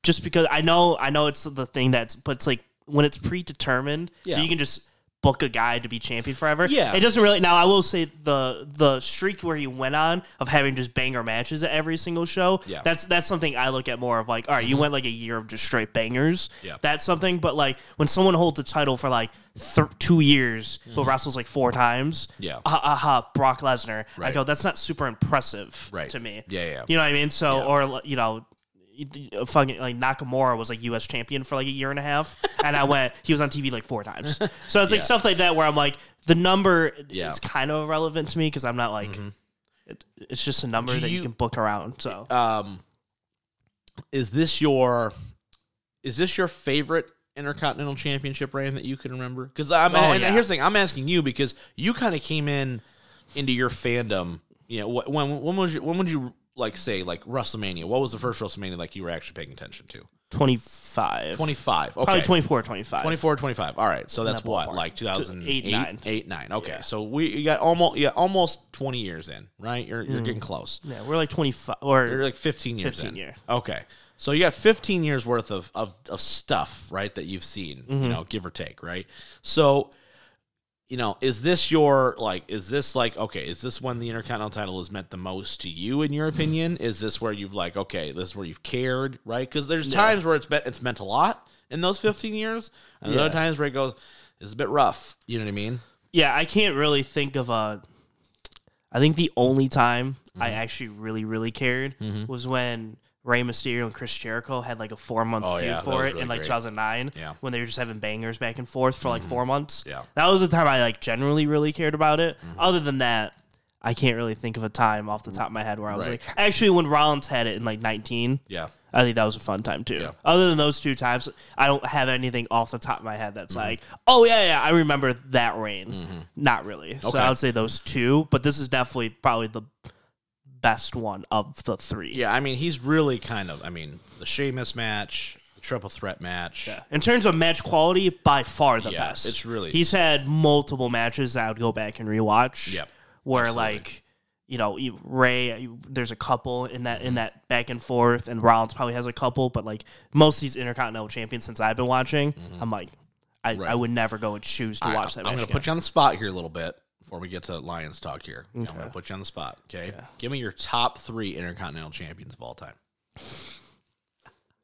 Just because I know it's the thing but it's like when it's predetermined, so you can just book a guy to be champion forever. Yeah. It doesn't really. Now I will say the streak where he went on of having just banger matches at every single show. Yeah. That's something I look at more of like, all right, you went like a year of just straight bangers. Yeah. That's something. But like when someone holds a title for like 2 years, but wrestles like 4 times. Yeah. Brock Lesnar. Right. I go, that's not super impressive to me. Yeah. Yeah. You know what I mean? So, or, fucking like Nakamura was like U.S. champion for like a year and a half, and he was on TV like 4 times. So it's like stuff like that where I'm like, the number is kind of irrelevant to me because I'm not like, it's just a number you can book around. So, is this your favorite Intercontinental Championship reign that you can remember? Because here's the thing, I'm asking you because you kind of came into your fandom. You know, when would you like say like WrestleMania? What was the first WrestleMania like you were actually paying attention to? 25. Okay. Probably 24 or 25. 24 or 25. All right. So that's what? Like 2008? 8, 9. Okay. Yeah. So you got almost 20 years in, right? You're getting close. Yeah, we're like 25 or you're like 15 years 15 in. Year. Okay. So you got 15 years worth of stuff, right, that you've seen, give or take, right? So is this when the Intercontinental title is meant the most to you, in your opinion? Is this where you've like, okay, this is where you've cared, right? Because there's times where it's meant a lot in those 15 years, and other times where it goes, it's a bit rough. You know what I mean? Yeah, I can't really think of I think the only time I actually really, really cared was when Rey Mysterio and Chris Jericho had like a 4-month feud for it really in like 2009 when they were just having bangers back and forth for like 4 months. Yeah. That was the time I like generally really cared about it. Other than that, I can't really think of a time off the top of my head where I was like, actually when Rollins had it in like 19. Yeah. I think that was a fun time too. Yeah. Other than those 2 times, I don't have anything off the top of my head that's like, oh yeah, I remember that reign. Not really. Okay. So I would say those 2, but this is definitely probably the best one of the 3. Yeah, I mean, he's really the Sheamus match, the triple threat match. Yeah. In terms of match quality, by far the best. It's really... He's had multiple matches that I would go back and rewatch where, you know, Ray, there's a couple in that back and forth, and Rollins probably has a couple, but like most of these Intercontinental Champions since I've been watching, mm-hmm. I'm like, I would never go and choose to watch that match. I'm going to put you on the spot here a little bit before we get to Lions talk here. Okay. I'm going to put you on the spot, okay? Yeah. Give me your top 3 Intercontinental Champions of all time.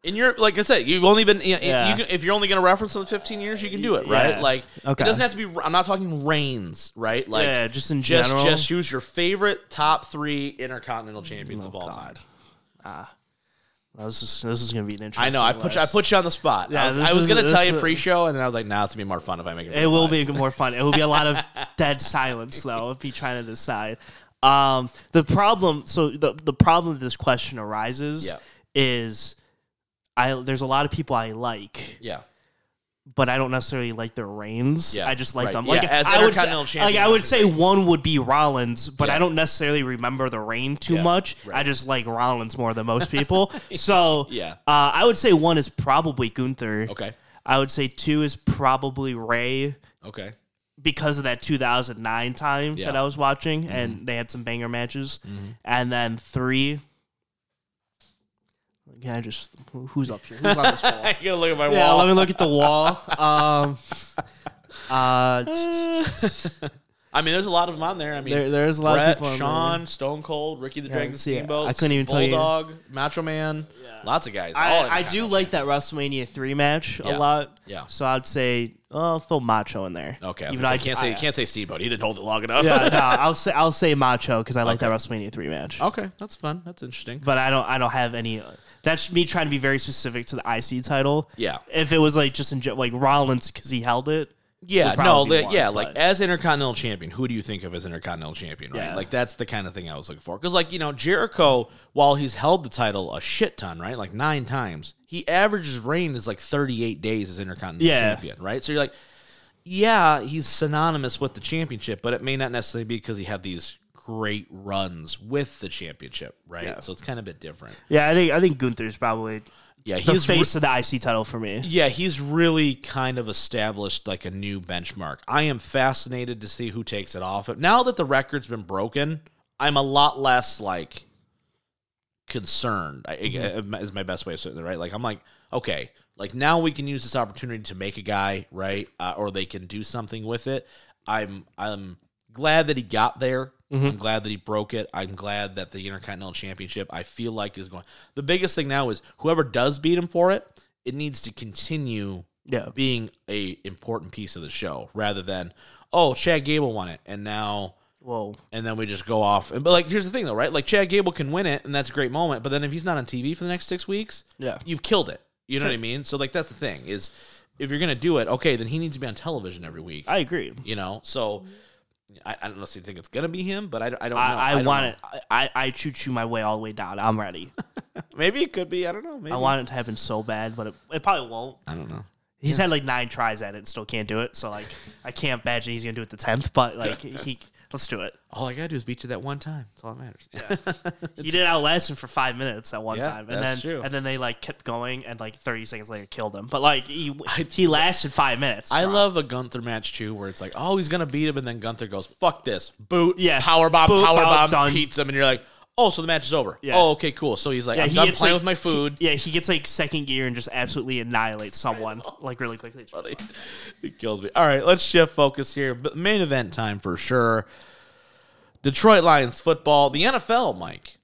And you're, like I said, you've only been, you can, if you're only going to reference them 15 years, you can do it, right? Yeah. Like, okay. It doesn't have to be, I'm not talking reigns, right? Like, yeah, just in general. Just use your favorite top 3 Intercontinental Champions of all time. This is going to be an interesting I know, I put you on the spot. Yeah, I was going to tell you pre-show, and then I was like, nah, it's going to be more fun if I make it. It will be more fun. It will be a lot of dead silence, though, if you're trying to decide. The problem that this question arises is... there's a lot of people I like. Yeah. But I don't necessarily like their reigns. Yeah, I just like them. Like, as Intercontinental Champion. Like, I would say one would be Rollins, but I don't necessarily remember the reign too much. Right. I just like Rollins more than most people. So I would say 1 is probably Gunther. Okay. I would say 2 is probably Ray. Okay. Because of that 2009 time that I was watching, and they had some banger matches. Mm-hmm. And then 3... Can I just... Who's up here? Who's on this wall? I gotta look at my wall. Let me look at the wall. I mean, there's a lot of them on there. I mean, there's a lot of people. Shawn, Stone Cold, Ricky the Dragon Steamboat, I couldn't even Bulldog, tell you. Macho Man, lots of guys. I do like that WrestleMania 3 match a lot. Yeah. So I'd say, I'll throw Macho in there. Okay. Even I can't say Steamboat. He didn't hold it long enough. Yeah. No, I'll say Macho because I like that WrestleMania 3 match. Okay, that's fun. That's interesting. But I don't have any. That's me trying to be very specific to the IC title. Yeah. If it was like just in like Rollins because he held it. Yeah. No. Like as Intercontinental Champion, who do you think of as Intercontinental Champion? Right. Yeah. Like that's the kind of thing I was looking for. Because like Jericho, while he's held the title a shit ton, right? Like 9 times, he averages reign is like 38 days as Intercontinental Champion, right? So you're like, he's synonymous with the championship, but it may not necessarily be because he had these great runs with the championship, right? Yeah. So it's kind of a bit different. Yeah, I think Gunther's probably he's the face of the IC title for me. Yeah, he's really kind of established like a new benchmark. I am fascinated to see who takes it off. Now that the record's been broken, I'm a lot less like concerned. Is my best way of saying it, right? Like I'm like, okay, like now we can use this opportunity to make a guy, right? Or they can do something with it. I'm glad that he got there. Mm-hmm. I'm glad that he broke it. I'm glad that the Intercontinental Championship, I feel like, is going. The biggest thing now is whoever does beat him for it, it needs to continue being a important piece of the show rather than, oh, Chad Gable won it, and now, whoa, and then we just go off. But like, here's the thing, though, right? Like, Chad Gable can win it, and that's a great moment. But then if he's not on TV for the next 6 weeks, you've killed it. You know what I mean? So like, that's the thing is, if you're gonna do it, okay, then he needs to be on television every week. I agree. So. I don't necessarily think it's going to be him, but I don't know. I don't want it. I choo-choo my way all the way down. I'm ready. Maybe it could be. I don't know. Maybe. I want it to happen so bad, but it probably won't. I don't know. He's had like 9 tries at it and still can't do it. So, like, I can't imagine he's going to do it the 10th, but, like, let's do it. All I got to do is beat you that one time. That's all that matters. Yeah. He did outlast him for 5 minutes at one time. And that's true. And then they, like, kept going and, like, 30 seconds later killed him. But, like, he lasted 5 minutes. I love a Gunther match, too, where it's like, oh, he's going to beat him. And then Gunther goes, fuck this. Boot. Yeah. Powerbomb. Beats him. And you're like, oh, so the match is over. Yeah. Oh, okay, cool. So he's like, I'm done playing with my food. He gets, like, second gear and just absolutely annihilates someone, like, really quickly. Funny. It kills me. All right, let's shift focus here. But main event time for sure. Detroit Lions football. The NFL, Mike,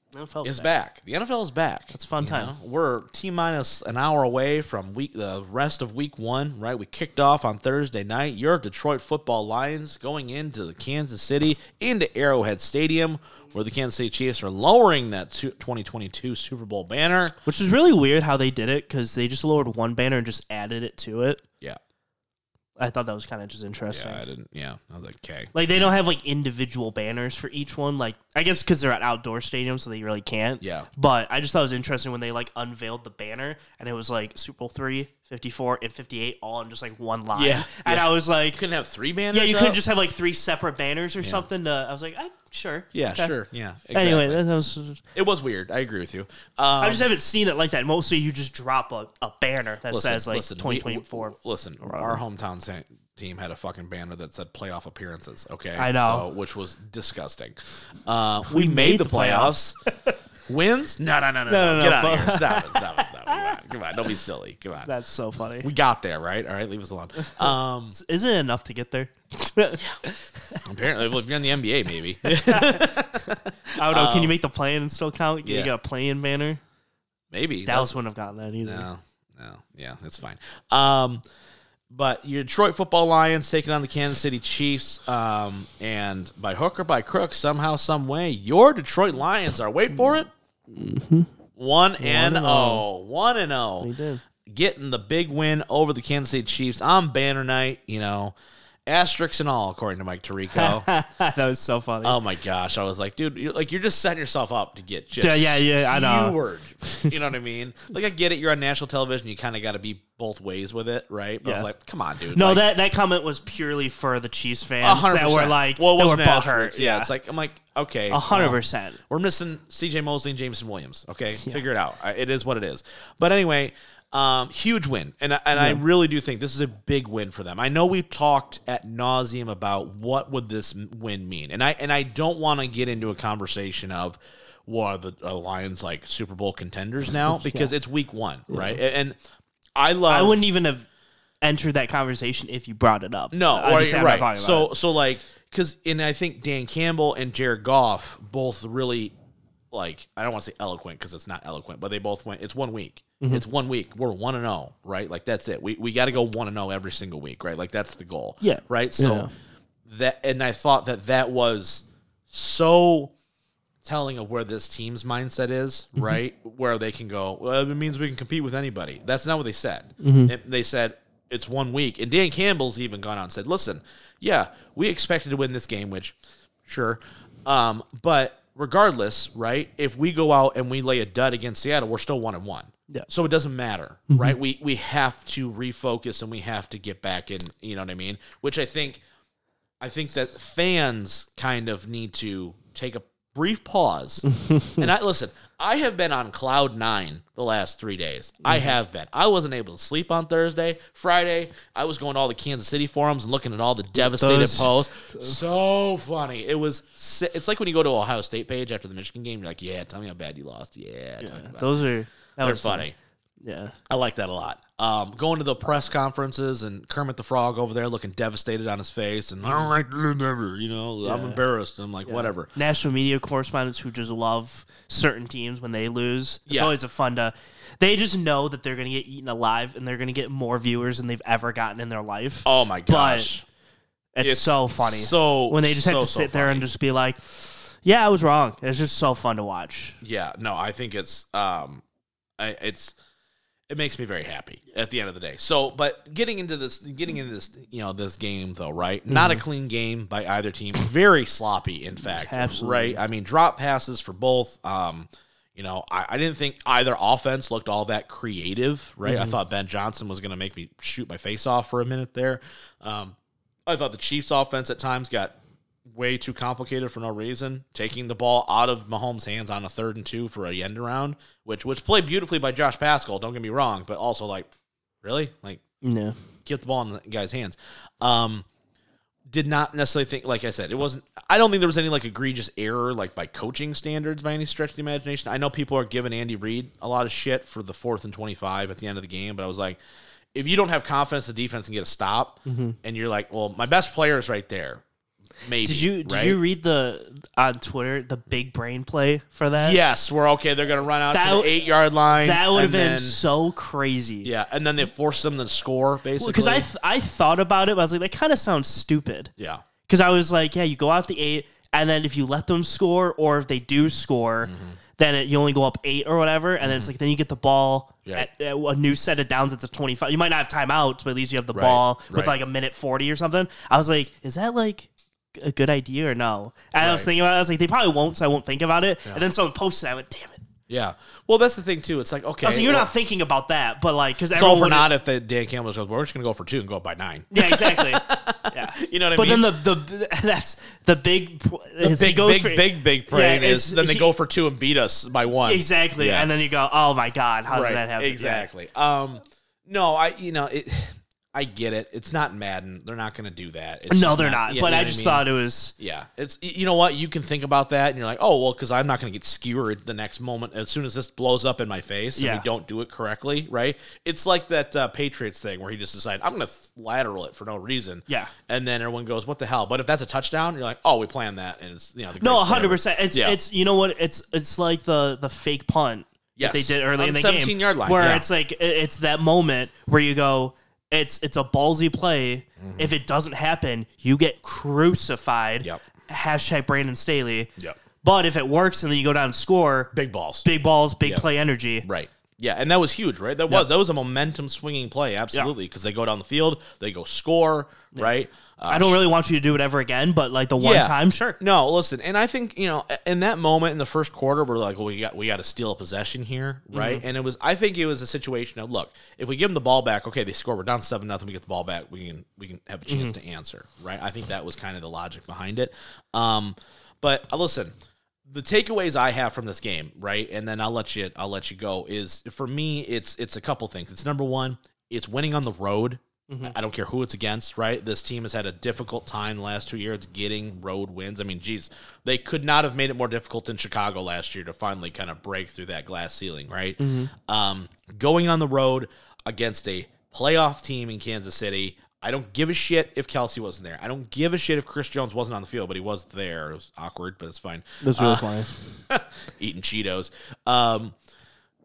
is back. The NFL is back. It's a fun time. We're T-minus an hour away from the rest of week 1, right? We kicked off on Thursday night. Your Detroit football Lions going into the Kansas City, into Arrowhead Stadium, where the Kansas City Chiefs are lowering that 2022 Super Bowl banner. Which is really weird how they did it, because they just lowered one banner and just added it to it. Yeah. I thought that was kind of just interesting. Yeah, I didn't. Yeah, I was like, okay. Like, they don't have, like, individual banners for each one. Like, I guess because they're at outdoor stadiums, so they really can't. Yeah. But I just thought it was interesting when they, like, unveiled the banner, and it was, like, Super Bowl 3, 54, and 58 all in just, like, one line. Yeah. And I was like... You couldn't have 3 banners? Yeah, you couldn't just have, like, 3 separate banners or something. I was like, sure. Yeah, okay. Sure. Yeah, exactly. Anyway, it was weird. I agree with you. I just haven't seen it like that. Mostly you just drop a banner that says, like, 2024. Listen, our hometown team had a fucking banner that said playoff appearances. Okay, I know, which was disgusting. We made the playoffs. Wins? No. Get out of here. Stop it. Come on. Don't be silly. Come on. That's so funny. We got there, right? All right, leave us alone. Is it enough to get there? Yeah. Apparently. Well, if you're in the NBA, maybe. I don't know. Can you make the play-in and still count? You got a play-in banner? Maybe. Dallas wouldn't have gotten that either. No. Yeah, that's fine. But your Detroit Football Lions taking on the Kansas City Chiefs, and by hook or by crook, somehow, some way, your Detroit Lions are, wait for it, 1-0. They did. Getting the big win over the Kansas City Chiefs on banner night, asterisks and all, according to Mike Tirico. That was so funny. Oh, my gosh. I was like, dude, you're just setting yourself up to get just I know. You know what I mean? I get it. You're on national television. You kind of got to be both ways with it, right? But I was like, come on, dude. No, that comment was purely for the Chiefs fans 100%. That were like, they were butthurt. Yeah, it's like, I'm like, okay. 100%. We're missing C.J. Mosley and Jameson Williams, okay? Yeah. Figure it out. It is what it is. But anyway... huge win. And I really do think this is a big win for them. I know we've talked ad nauseum about what would this win mean. And I don't want to get into a conversation of, well, are the Lions like Super Bowl contenders now? Because it's week one, right? Yeah. And I wouldn't even have entered that conversation if you brought it up. No, right. And I think Dan Campbell and Jared Goff both really, I don't want to say eloquent because it's not eloquent, but they both went, it's 1 week. Mm-hmm. It's 1 week. We're 1-0, right? That's it. We got to go 1-0 every single week, right? That's the goal. Yeah. Right? So that, and I thought that was so telling of where this team's mindset is, right? Mm-hmm. Where they can go, well, it means we can compete with anybody. That's not what they said. Mm-hmm. They said, it's 1 week. And Dan Campbell's even gone out and said, listen, we expected to win this game, which, sure. But regardless, right? If we go out and we lay a dud against Seattle, we're still 1-1. Yeah. So it doesn't matter, right? We have to refocus and we have to get back in, you know what I mean? Which I think that fans kind of need to take a brief pause. And I have been on cloud nine the last 3 days. Mm-hmm. I have been. I wasn't able to sleep on Thursday. Friday, I was going to all the Kansas City forums and looking at all the devastated posts. So funny. It's like when you go to Ohio State page after the Michigan game, you're like, yeah, tell me how bad you lost. Yeah. Tell me about they're funny. Yeah. I like that a lot. Going to the press conferences and Kermit the Frog over there looking devastated on his face and I don't like to I'm embarrassed. I'm like, whatever. National media correspondents who just love certain teams when they lose. It's always a fun to... They just know that they're going to get eaten alive and they're going to get more viewers than they've ever gotten in their life. Oh, my gosh. But it's so funny. So when they just have to sit there and just be like, yeah, I was wrong. It's just so fun to watch. Yeah. No, I think it's... It makes me very happy at the end of the day. So, but getting into this, this game though, right? Mm-hmm. Not a clean game by either team. Very sloppy, in fact. Absolutely. Right? I mean, drop passes for both. I didn't think either offense looked all that creative, right? Mm-hmm. I thought Ben Johnson was going to make me shoot my face off for a minute there. I thought the Chiefs' offense at times got way too complicated for no reason, taking the ball out of Mahomes' hands on a 3rd and 2 for a end around, which played beautifully by Josh Pascal, don't get me wrong, but also really? No. Keep the ball in the guy's hands. Did not necessarily think, like I said, I don't think there was any egregious error by coaching standards by any stretch of the imagination. I know people are giving Andy Reid a lot of shit for the 4th and 25 at the end of the game, but I was like, if you don't have confidence the defense can get a stop, and you're like, well, my best player is right there. Maybe. Did you read on Twitter the big brain play for that? Yes, they're going to run out to the 8-yard line. That would have been so crazy. Yeah, and then they force them to score, basically. Because I thought about it, but I was like, that kind of sounds stupid. Yeah. Because I was like, you go out the 8, and then if you let them score, or if they do score, then you only go up 8 or whatever, and then it's then you get the ball at a new set of downs at the 25. You might not have timeouts, but at least you have the ball with a minute 40 or something. I was like, is that a good idea or no? And I was thinking about it. I was like, they probably won't, so I won't think about it. Yeah. And then someone posted it. I went, damn it. Yeah. Well, that's the thing, too. It's okay. Also, you're not thinking about that, but because everyone... So, Dan Campbell goes, we're just going to go for 2 and go up by 9. Yeah, exactly. Yeah. You know what I mean? But then that's the big... The big brain is then they go for 2 and beat us by 1. Exactly. Yeah. And then you go, oh, my God, how did that happen? Exactly. Yeah. No, I... I get it. It's not Madden. They're not going to do that. It's no, they're not. But I just thought it was... Yeah. It's, you know what? You can think about that, and you're like, oh, well, because I'm not going to get skewered the next moment as soon as this blows up in my face and we don't do it correctly, right? It's like that Patriots thing where he just decided, I'm going to lateral it for no reason. Yeah. And then everyone goes, what the hell? But if that's a touchdown, you're like, oh, we planned that. And it's, you know... No, 100%. It's you know what? It's like the fake punt that they did early in the game. 17-yard line. Where it's like, it's that moment where you go... It's a ballsy play. Mm-hmm. If it doesn't happen, you get crucified. Yep. Hashtag Brandon Staley. Yep. But if it works and then you go down and score, big balls, big play energy. Right. Yeah, and that was huge, right? That was a momentum swinging play, absolutely, because they go down the field, they go score, right? I don't really want you to do it ever again, but like the one time, sure. No, listen, and I think, you know, in that moment in the first quarter, we're like, well, we got to steal a possession here, right? Mm-hmm. And I think it was a situation of, look, if we give them the ball back, okay, they score, we're down 7-0, we get the ball back, we can have a chance to answer, right? I think that was kind of the logic behind it. But listen. The takeaways I have from this game, right, and then I'll let you go, is for me it's a couple things. It's number one, it's winning on the road. Mm-hmm. I don't care who it's against, right? This team has had a difficult time the last 2 years getting road wins. I mean, geez, they could not have made it more difficult than Chicago last year to finally kind of break through that glass ceiling, right? Mm-hmm. Going on the road against a playoff team in Kansas City. I don't give a shit if Kelsey wasn't there. I don't give a shit if Chris Jones wasn't on the field, but he was there. It was awkward, but it's fine. It was really funny. Eating Cheetos.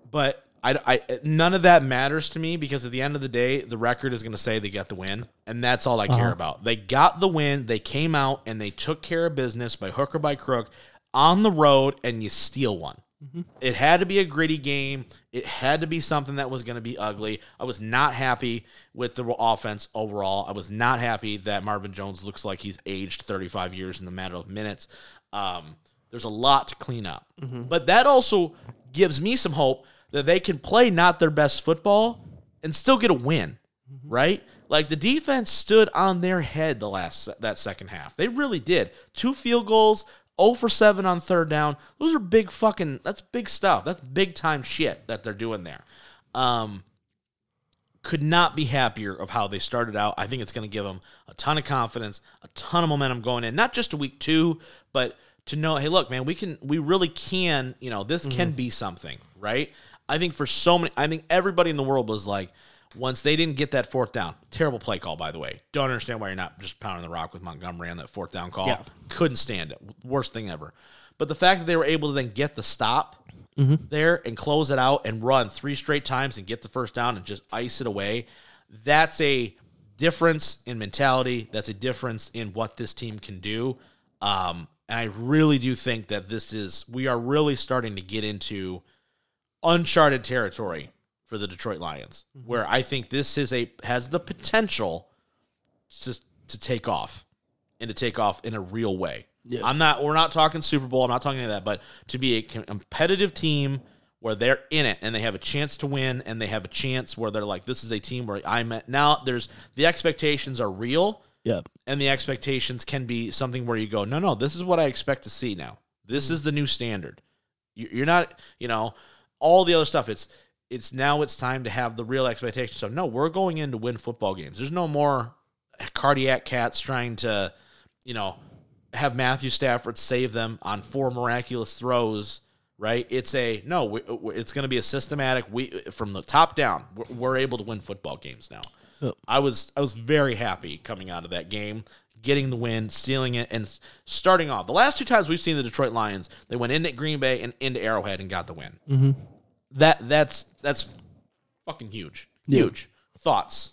But I none of that matters to me because at the end of the day, the record is going to say they got the win, and that's all I care about. They got the win. They came out, and they took care of business by hook or by crook on the road, and you steal one. Mm-hmm. It had to be a gritty game. It had to be something that was going to be ugly. I was not happy with the offense overall. I was not happy that Marvin Jones looks like he's aged 35 years in a matter of minutes. There's a lot to clean up. Mm-hmm. But that also gives me some hope that they can play not their best football and still get a win, right? Like, the defense stood on their head that second half. They really did. 2 field goals, 0 for 7 on third down. Those are big fucking... That's big stuff. That's big-time shit that they're doing there. Could not be happier of how they started out. I think it's going to give them a ton of confidence, a ton of momentum going in. Not just to week 2, but to know, hey, look, man, we really can, you know, this can be something, right? I think for so many... I think everybody in the world was like, once they didn't get that fourth down, terrible play call, by the way. Don't understand why you're not just pounding the rock with Montgomery on that fourth down call. Yeah. Couldn't stand it. Worst thing ever. But the fact that they were able to then get the stop there and close it out and run 3 straight times and get the first down and just ice it away, that's a difference in mentality. That's a difference in what this team can do. And I really do think that we are really starting to get into uncharted territory for the Detroit Lions, where I think this has the potential to take off and to take off in a real way. Yeah. We're not talking Super Bowl. I'm not talking any of that, but to be a competitive team where they're in it and they have a chance to win and they have a chance where they're like, this is a team where I'm at. Now the expectations are real. Yeah. And the expectations can be something where you go, no, this is what I expect to see now. This is the new standard. You're not, you know, all the other stuff. It's now it's time to have the real expectation. So, no, we're going in to win football games. There's no more cardiac cats trying to, you know, have Matthew Stafford save them on 4 miraculous throws, right? It's it's going to be a systematic, from the top down, we're able to win football games now. Oh. I was very happy coming out of that game, getting the win, stealing it, and starting off. The last 2 times we've seen the Detroit Lions, they went into Green Bay and into Arrowhead and got the win. Mm-hmm. That's fucking huge. Yeah. Huge. Thoughts?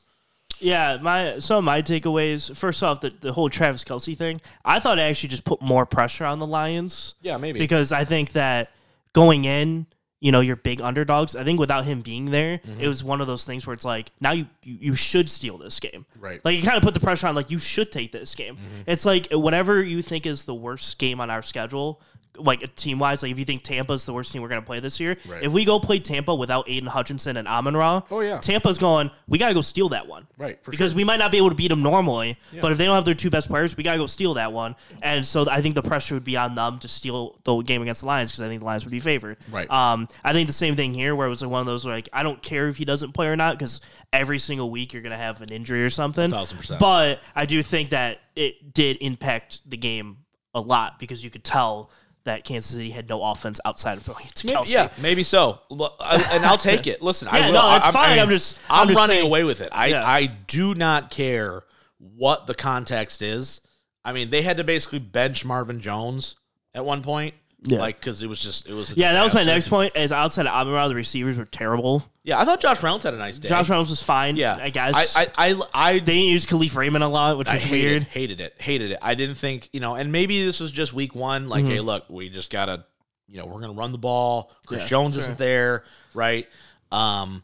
Yeah, some of my takeaways. First off, the whole Travis Kelce thing, I thought it actually just put more pressure on the Lions. Yeah, maybe. Because I think that going in, you know, you're big underdogs. I think without him being there, it was one of those things where it's like, now you should steal this game. Right. Like, you kind of put the pressure on, like, you should take this game. It's like, whatever you think is the worst game on our schedule, like team-wise, like if you think Tampa's the worst team we're going to play this year, right. If we go play Tampa without Aiden Hutchinson and Amon-Ra, Tampa's going, we got to go steal that one. Right, for because sure. We might not be able to beat them normally, but if they don't have their two best players, we got to go steal that one. And so I think the pressure would be on them to steal the game against the Lions because I think the Lions would be favored. Right. I think the same thing here where it was like one of those where like, I don't care if he doesn't play or not because every single week you're going to have an injury or something. 1,000%. But I do think that it did impact the game a lot because you could tell that Kansas City had no offense outside of throwing it to Kelsey. Yeah, maybe so. And I'll take it. Listen, I will. No, it's fine. I'm just running away with it. I do not care what the context is. I mean, they had to basically bench Marvin Jones at one point. Yeah. Like, because it was just, it was a disaster. That was my next point, is outside of Amon-Ra, the receivers were terrible. Yeah, I thought Josh Reynolds had a nice day. Josh Reynolds was fine, I guess. They didn't use Khalif Raymond a lot, which was weird. Hated it. I didn't think, and maybe this was just week one. Like, hey, look, we just got to, we're going to run the ball. Chris Jones isn't there, right? The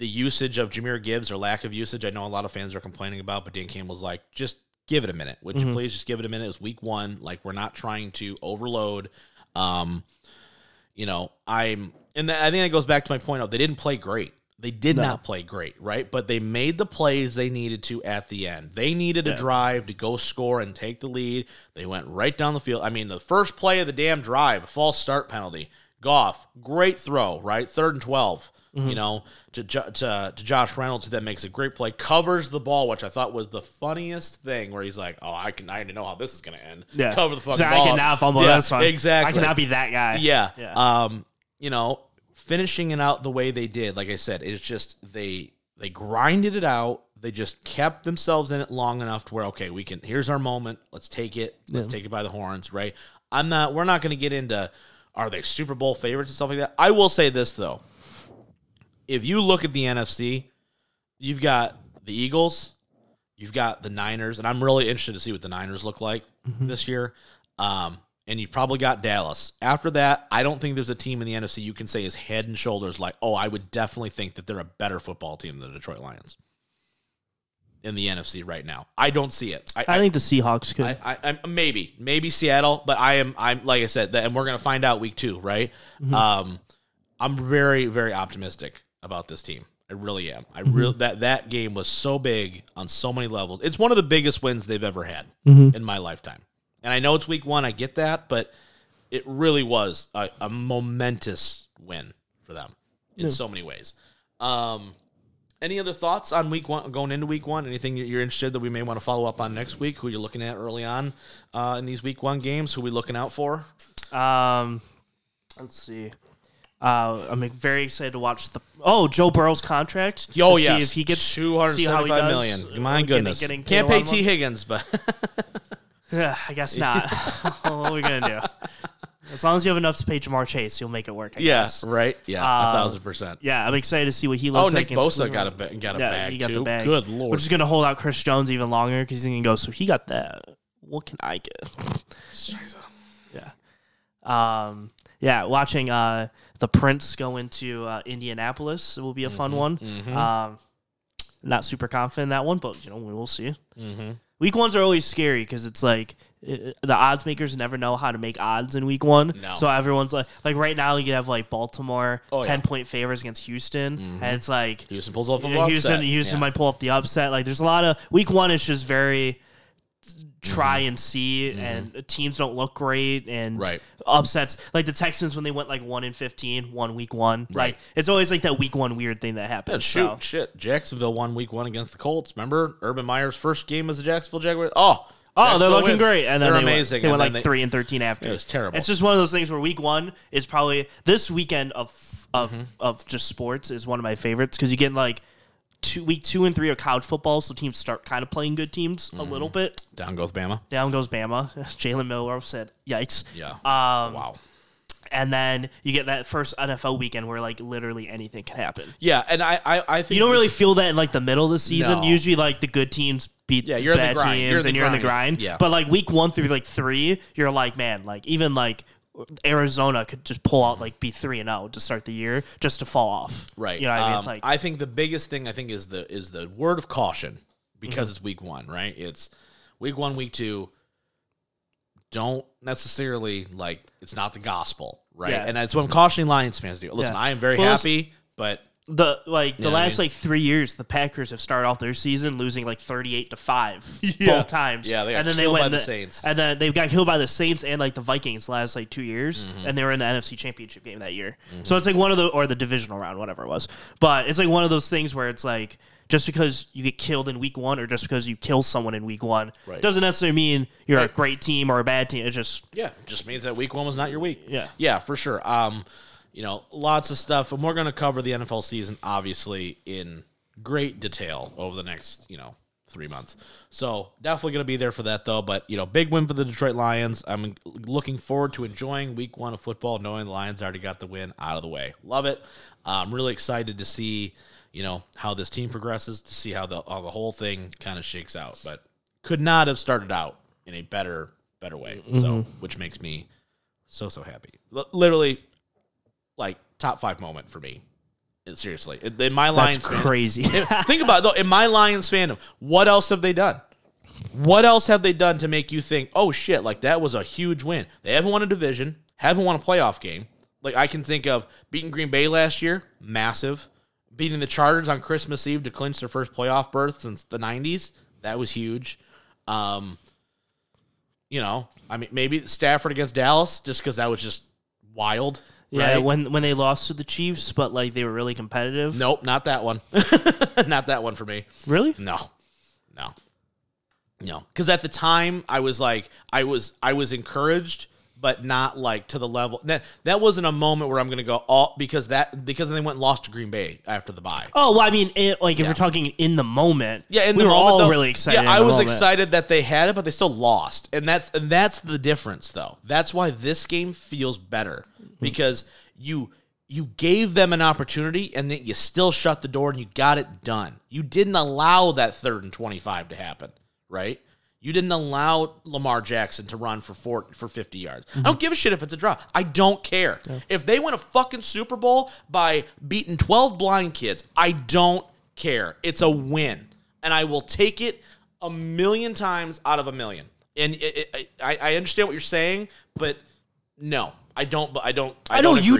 usage of Jahmyr Gibbs or lack of usage, I know a lot of fans are complaining about, but Dan Campbell's like, just give it a minute. Would you please just give it a minute? It was week one. Like, we're not trying to overload. I think it goes back to my point of they didn't play great. They did not play great, right? But they made the plays they needed to at the end. They needed a drive to go score and take the lead. They went right down the field. I mean, the first play of the damn drive, a false start penalty. Goff, great throw, right? 3rd and 12, to Josh Reynolds, who then makes a great play, covers the ball, which I thought was the funniest thing, where he's like, oh, I already know how this is going to end. Yeah. Cover the fucking ball. I cannot fumble. That's fine. Exactly. I cannot be that guy. Yeah. Finishing it out the way they did, like I said, it's just they grinded it out. They just kept themselves in it long enough to where, okay, here's our moment. Let's take it. Let's take it by the horns, right? We're not going to get into, are they Super Bowl favorites and stuff like that? I will say this, though. If you look at the NFC, you've got the Eagles, you've got the Niners, and I'm really interested to see what the Niners look like this year. And you've probably got Dallas. After that, I don't think there's a team in the NFC you can say is head and shoulders like, oh, I would definitely think that they're a better football team than the Detroit Lions in the NFC right now. I don't see it. I think the Seahawks could. Maybe Seattle, but I'm like I said, and we're going to find out week two, right? I'm very, very optimistic about this team. I really am. That game was so big on so many levels. It's one of the biggest wins they've ever had in my lifetime. And I know it's week one. I get that, but it really was a momentous win for them in so many ways. Any other thoughts on week one, going into week one? Anything you're interested that we may want to follow up on next week? Who you're looking at early on in these week one games? Who we looking out for? Let's see. I'm very excited to watch Joe Burrow's contract. Oh, yes. See if he gets $275 million. My goodness. Can't pay T. Higgins, but I guess not. What are we going to do? As long as you have enough to pay Jamar Chase, you'll make it work, I guess. Right? Yeah, 1,000%. Yeah, I'm excited to see what he looks like. Oh, Nick Bosa got a bag, too. Good Lord. Which is going to hold out Chris Jones even longer because he's going to go, so he got that. What can I get? Yeah. Watching the Prince go into Indianapolis will be a fun one. Not super confident in that one, but we will see. Week ones are always scary because it's like the odds makers never know how to make odds in week one. No. So everyone's like right now you have like Baltimore 10-point favors against Houston, and it's like Houston pulls off the upset. Houston might pull off the upset. Like there's a lot of week one is just very. Try and see, and teams don't look great, and upsets like the Texans when they went like 1-15, won week one. Right, like, it's always like that week one weird thing that happens. Jacksonville won week one against the Colts. Remember Urban Meyer's first game as a Jacksonville Jaguars? Oh, they're looking great, and then they're amazing. They went like 3-13 after. It was terrible. It's just one of those things where week one is probably this weekend of just sports is one of my favorites because you get like. Week 2 and 3 are college football, so teams start kind of playing good teams a little bit. Down goes Bama. Jalen Milroe said, yikes. Yeah. Wow. And then you get that first NFL weekend where, like, literally anything can happen. Yeah, and I think... You don't really feel that in, like, the middle of the season. No. Usually, like, the good teams beat the bad teams, and you're in the grind. Yeah. But, like, week 1 through 3, you're like, man, like, even, like... Arizona could just pull out like be 3-0 to start the year just to fall off. Right. You know what I mean? Like, I think the biggest thing I think is the word of caution because it's week one, right? It's week 1, week 2. don't necessarily, like, it's not the gospel, right? Yeah. And that's what I'm cautioning Lions fans to do. Listen, yeah. I am very happy, but... The last, 3 years, the Packers have started off their season losing, 38-5 both times. Yeah, they got killed by the Saints. And then they got killed by the Saints and, the Vikings last, 2 years, mm-hmm. and they were in the NFC Championship game that year. Mm-hmm. So it's, one of the... Or the divisional round, whatever it was. But it's, one of those things where it's, just because you get killed in week one or just because you kill someone in week one doesn't necessarily mean you're a great team or a bad team. It just... Yeah, it just means that week one was not your week. Yeah. Yeah, for sure. Lots of stuff. And we're going to cover the NFL season, obviously, in great detail over the next, 3 months. So definitely going to be there for that, though. But, big win for the Detroit Lions. I'm looking forward to enjoying week one of football, knowing the Lions already got the win out of the way. Love it. I'm really excited to see, how this team progresses, to see how the whole thing kind of shakes out. But could not have started out in a better way. Mm-hmm. So, which makes me so happy. Literally... top five moment for me. Seriously. In my Lions fandom. That's crazy. Think about it, though. In my Lions fandom, what else have they done? What else have they done to make you think, oh, shit, that was a huge win? They haven't won a division, haven't won a playoff game. I can think of beating Green Bay last year, massive. Beating the Chargers on Christmas Eve to clinch their first playoff berth since the 90s, that was huge. Maybe Stafford against Dallas, just because that was just wild. Yeah, right? when they lost to the Chiefs, but they were really competitive. Nope, not that one. Not that one for me. Really? No. Because at the time, I was I was encouraged, but not to the level that wasn't a moment where I'm going to go all because they went and lost to Green Bay after the bye. Oh, well, I mean, if you're talking in the moment, we were all really excited. Yeah, I was excited that they had it, but they still lost, and that's the difference, though. That's why this game feels better. Because you gave them an opportunity, and then you still shut the door, and you got it done. You didn't allow that 3rd and 25 to happen, right? You didn't allow Lamar Jackson to run for 50 yards. Mm-hmm. I don't give a shit if it's a draw. I don't care. Yeah. If they win a fucking Super Bowl by beating 12 blind kids, I don't care. It's a win, and I will take it 1,000,000 times out of 1,000,000. And I understand what you're saying, but no. I don't agree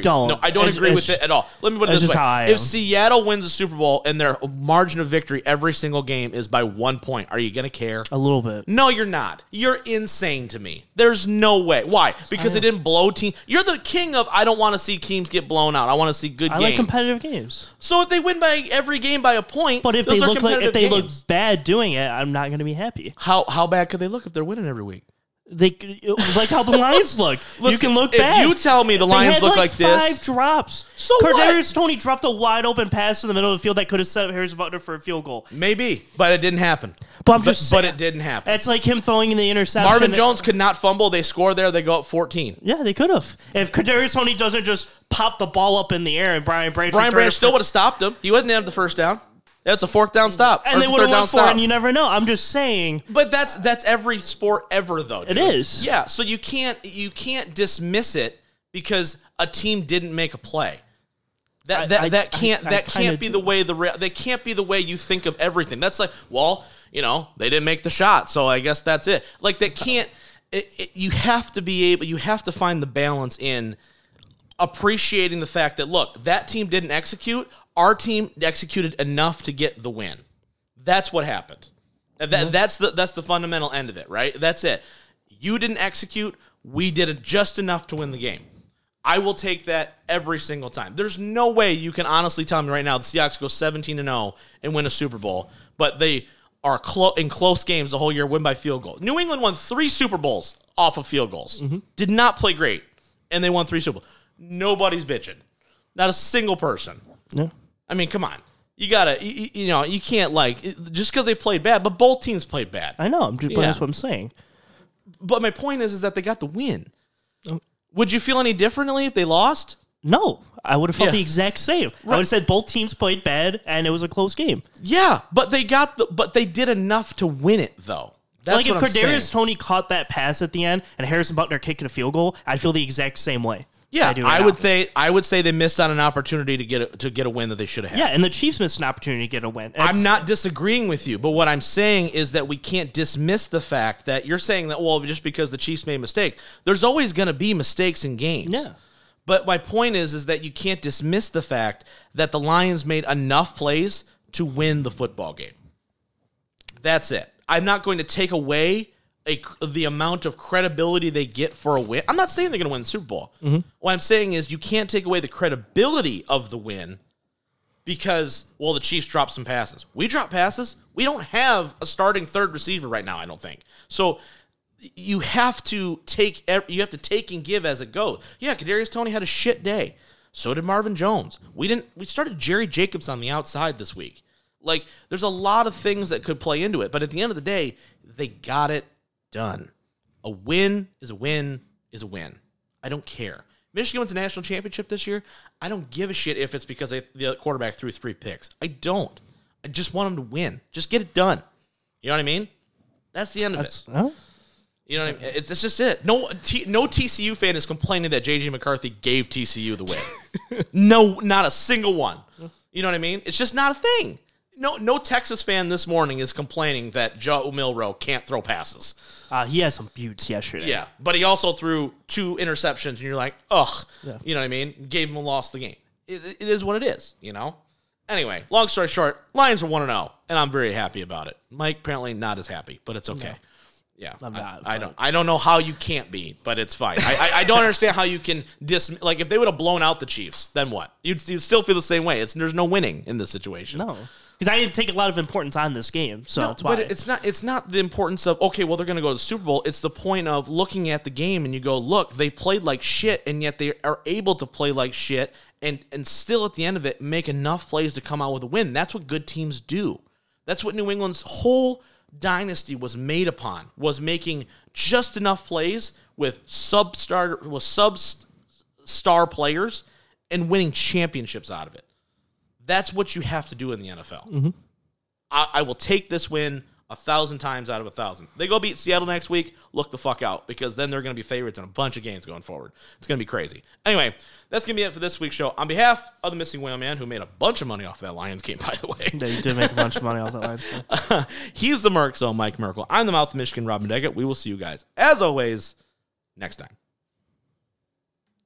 with it at all. Let me put it this way. If Seattle wins the Super Bowl and their margin of victory every single game is by 1 point, are you going to care? A little bit. No, you're not. You're insane to me. There's no way. Why? Because they didn't blow teams. You're the king of I don't want to see teams get blown out. I want to see good games. I like competitive games. So if they win by every game by a point, but if they look bad doing it, I'm not going to be happy. How bad could they look if they're winning every week? They how the Lions look. Listen, you can look back. If you tell me the Lions look like this. 5 drops. So Kadarius Toney dropped a wide open pass in the middle of the field that could have set up Harris Butker for a field goal. Maybe, but it didn't happen. But I'm just saying, it didn't happen. That's like him throwing in the interception. Marvin Jones could not fumble. They score there. They go up 14. Yeah, they could have. If Kadarius Toney doesn't just pop the ball up in the air and Brian Branch still would have stopped him. He wouldn't have the first down. That's a 4th down stop. And they would have won 4, and you never know. I'm just saying. But that's every sport ever, though. Dude. It is. Yeah, so you can't dismiss it because a team didn't make a play. That can't be the way you think of everything. That's they didn't make the shot, so I guess that's it. You have to find the balance in appreciating the fact that look, that team didn't execute. Our team executed enough to get the win. That's what happened. That's the fundamental end of it, right? That's it. You didn't execute. We did just enough to win the game. I will take that every single time. There's no way you can honestly tell me right now the Seahawks go 17-0 and win a Super Bowl, but they are in close games the whole year, win by field goal. New England won 3 Super Bowls off of field goals. Mm-hmm. Did not play great, and they won 3 Super Bowls. Nobody's bitching. Not a single person. No. I mean, come on. You got to, you can't just because they played bad, but both teams played bad. I know. That's what I'm saying. But my point is that they got the win. Would you feel any differently if they lost? No. I would have felt the exact same. Right. I would have said both teams played bad and it was a close game. Yeah, but they did enough to win it, though. That's what I'm saying. If Kadarius Toney caught that pass at the end and Harrison Butker kicked a field goal, I'd feel the exact same way. Yeah, I would say they missed on an opportunity to get a win that they should have had. Yeah, and the Chiefs missed an opportunity to get a win. I'm not disagreeing with you, but what I'm saying is that we can't dismiss the fact that you're saying that, well, just because the Chiefs made mistakes, there's always going to be mistakes in games. Yeah. But my point is that you can't dismiss the fact that the Lions made enough plays to win the football game. That's it. I'm not going to take away the amount of credibility they get for a win. I'm not saying they're going to win the Super Bowl. Mm-hmm. What I'm saying is you can't take away the credibility of the win because, well, the Chiefs dropped some passes. We dropped passes. We don't have a starting third receiver right now, I don't think. So you have to take and give as it goes. Yeah, Kadarius Toney had a shit day. So did Marvin Jones. We started Jerry Jacobs on the outside this week. Like, there's a lot of things that could play into it, but at the end of the day, they got it done. A win is a win is a win. I don't care. Michigan wins a national championship this year. I don't give a shit if it's because the quarterback threw three picks. I don't. I just want them to win. Just get it done. You know what I mean? That's the end of it. No? You know what I mean? It's just it. No TCU fan is complaining that J.J. McCarthy gave TCU the win. No, not a single one. You know what I mean? It's just not a thing. No Texas fan this morning is complaining that Joe Milroe can't throw passes. He had some buttes yesterday. Yeah, but he also threw two interceptions, and you're like, ugh. Yeah. You know what I mean? Gave him a loss the game. It is what it is, you know? Anyway, long story short, Lions are 1-0, and I'm very happy about it. Mike apparently not as happy, but it's okay. No. Yeah, I don't know how you can't be, but it's fine. I don't understand how you can like if they would have blown out the Chiefs, then what? You'd still feel the same way. There's no winning in this situation. No, because I didn't take a lot of importance on this game, so that's why. But it's not the importance of okay, well they're going to go to the Super Bowl. It's the point of looking at the game and you go, look, they played like shit, and yet they are able to play like shit, and still at the end of it make enough plays to come out with a win. That's what good teams do. That's what New England's whole dynasty was made upon, was making just enough plays with sub-star players and winning championships out of it. That's what you have to do in the NFL. Mm-hmm. I will take this win 1,000 times out of 1,000. They go beat Seattle next week, look the fuck out, because then they're going to be favorites in a bunch of games going forward. It's going to be crazy. Anyway, that's going to be it for this week's show. On behalf of the Missing Whale Man, who made a bunch of money off that Lions game, by the way. Yeah, you did make a bunch of money off that Lions game. He's the Merc, so Mike Merkel. I'm the Mouth of Michigan, Robin Deggett. We will see you guys, as always, next time.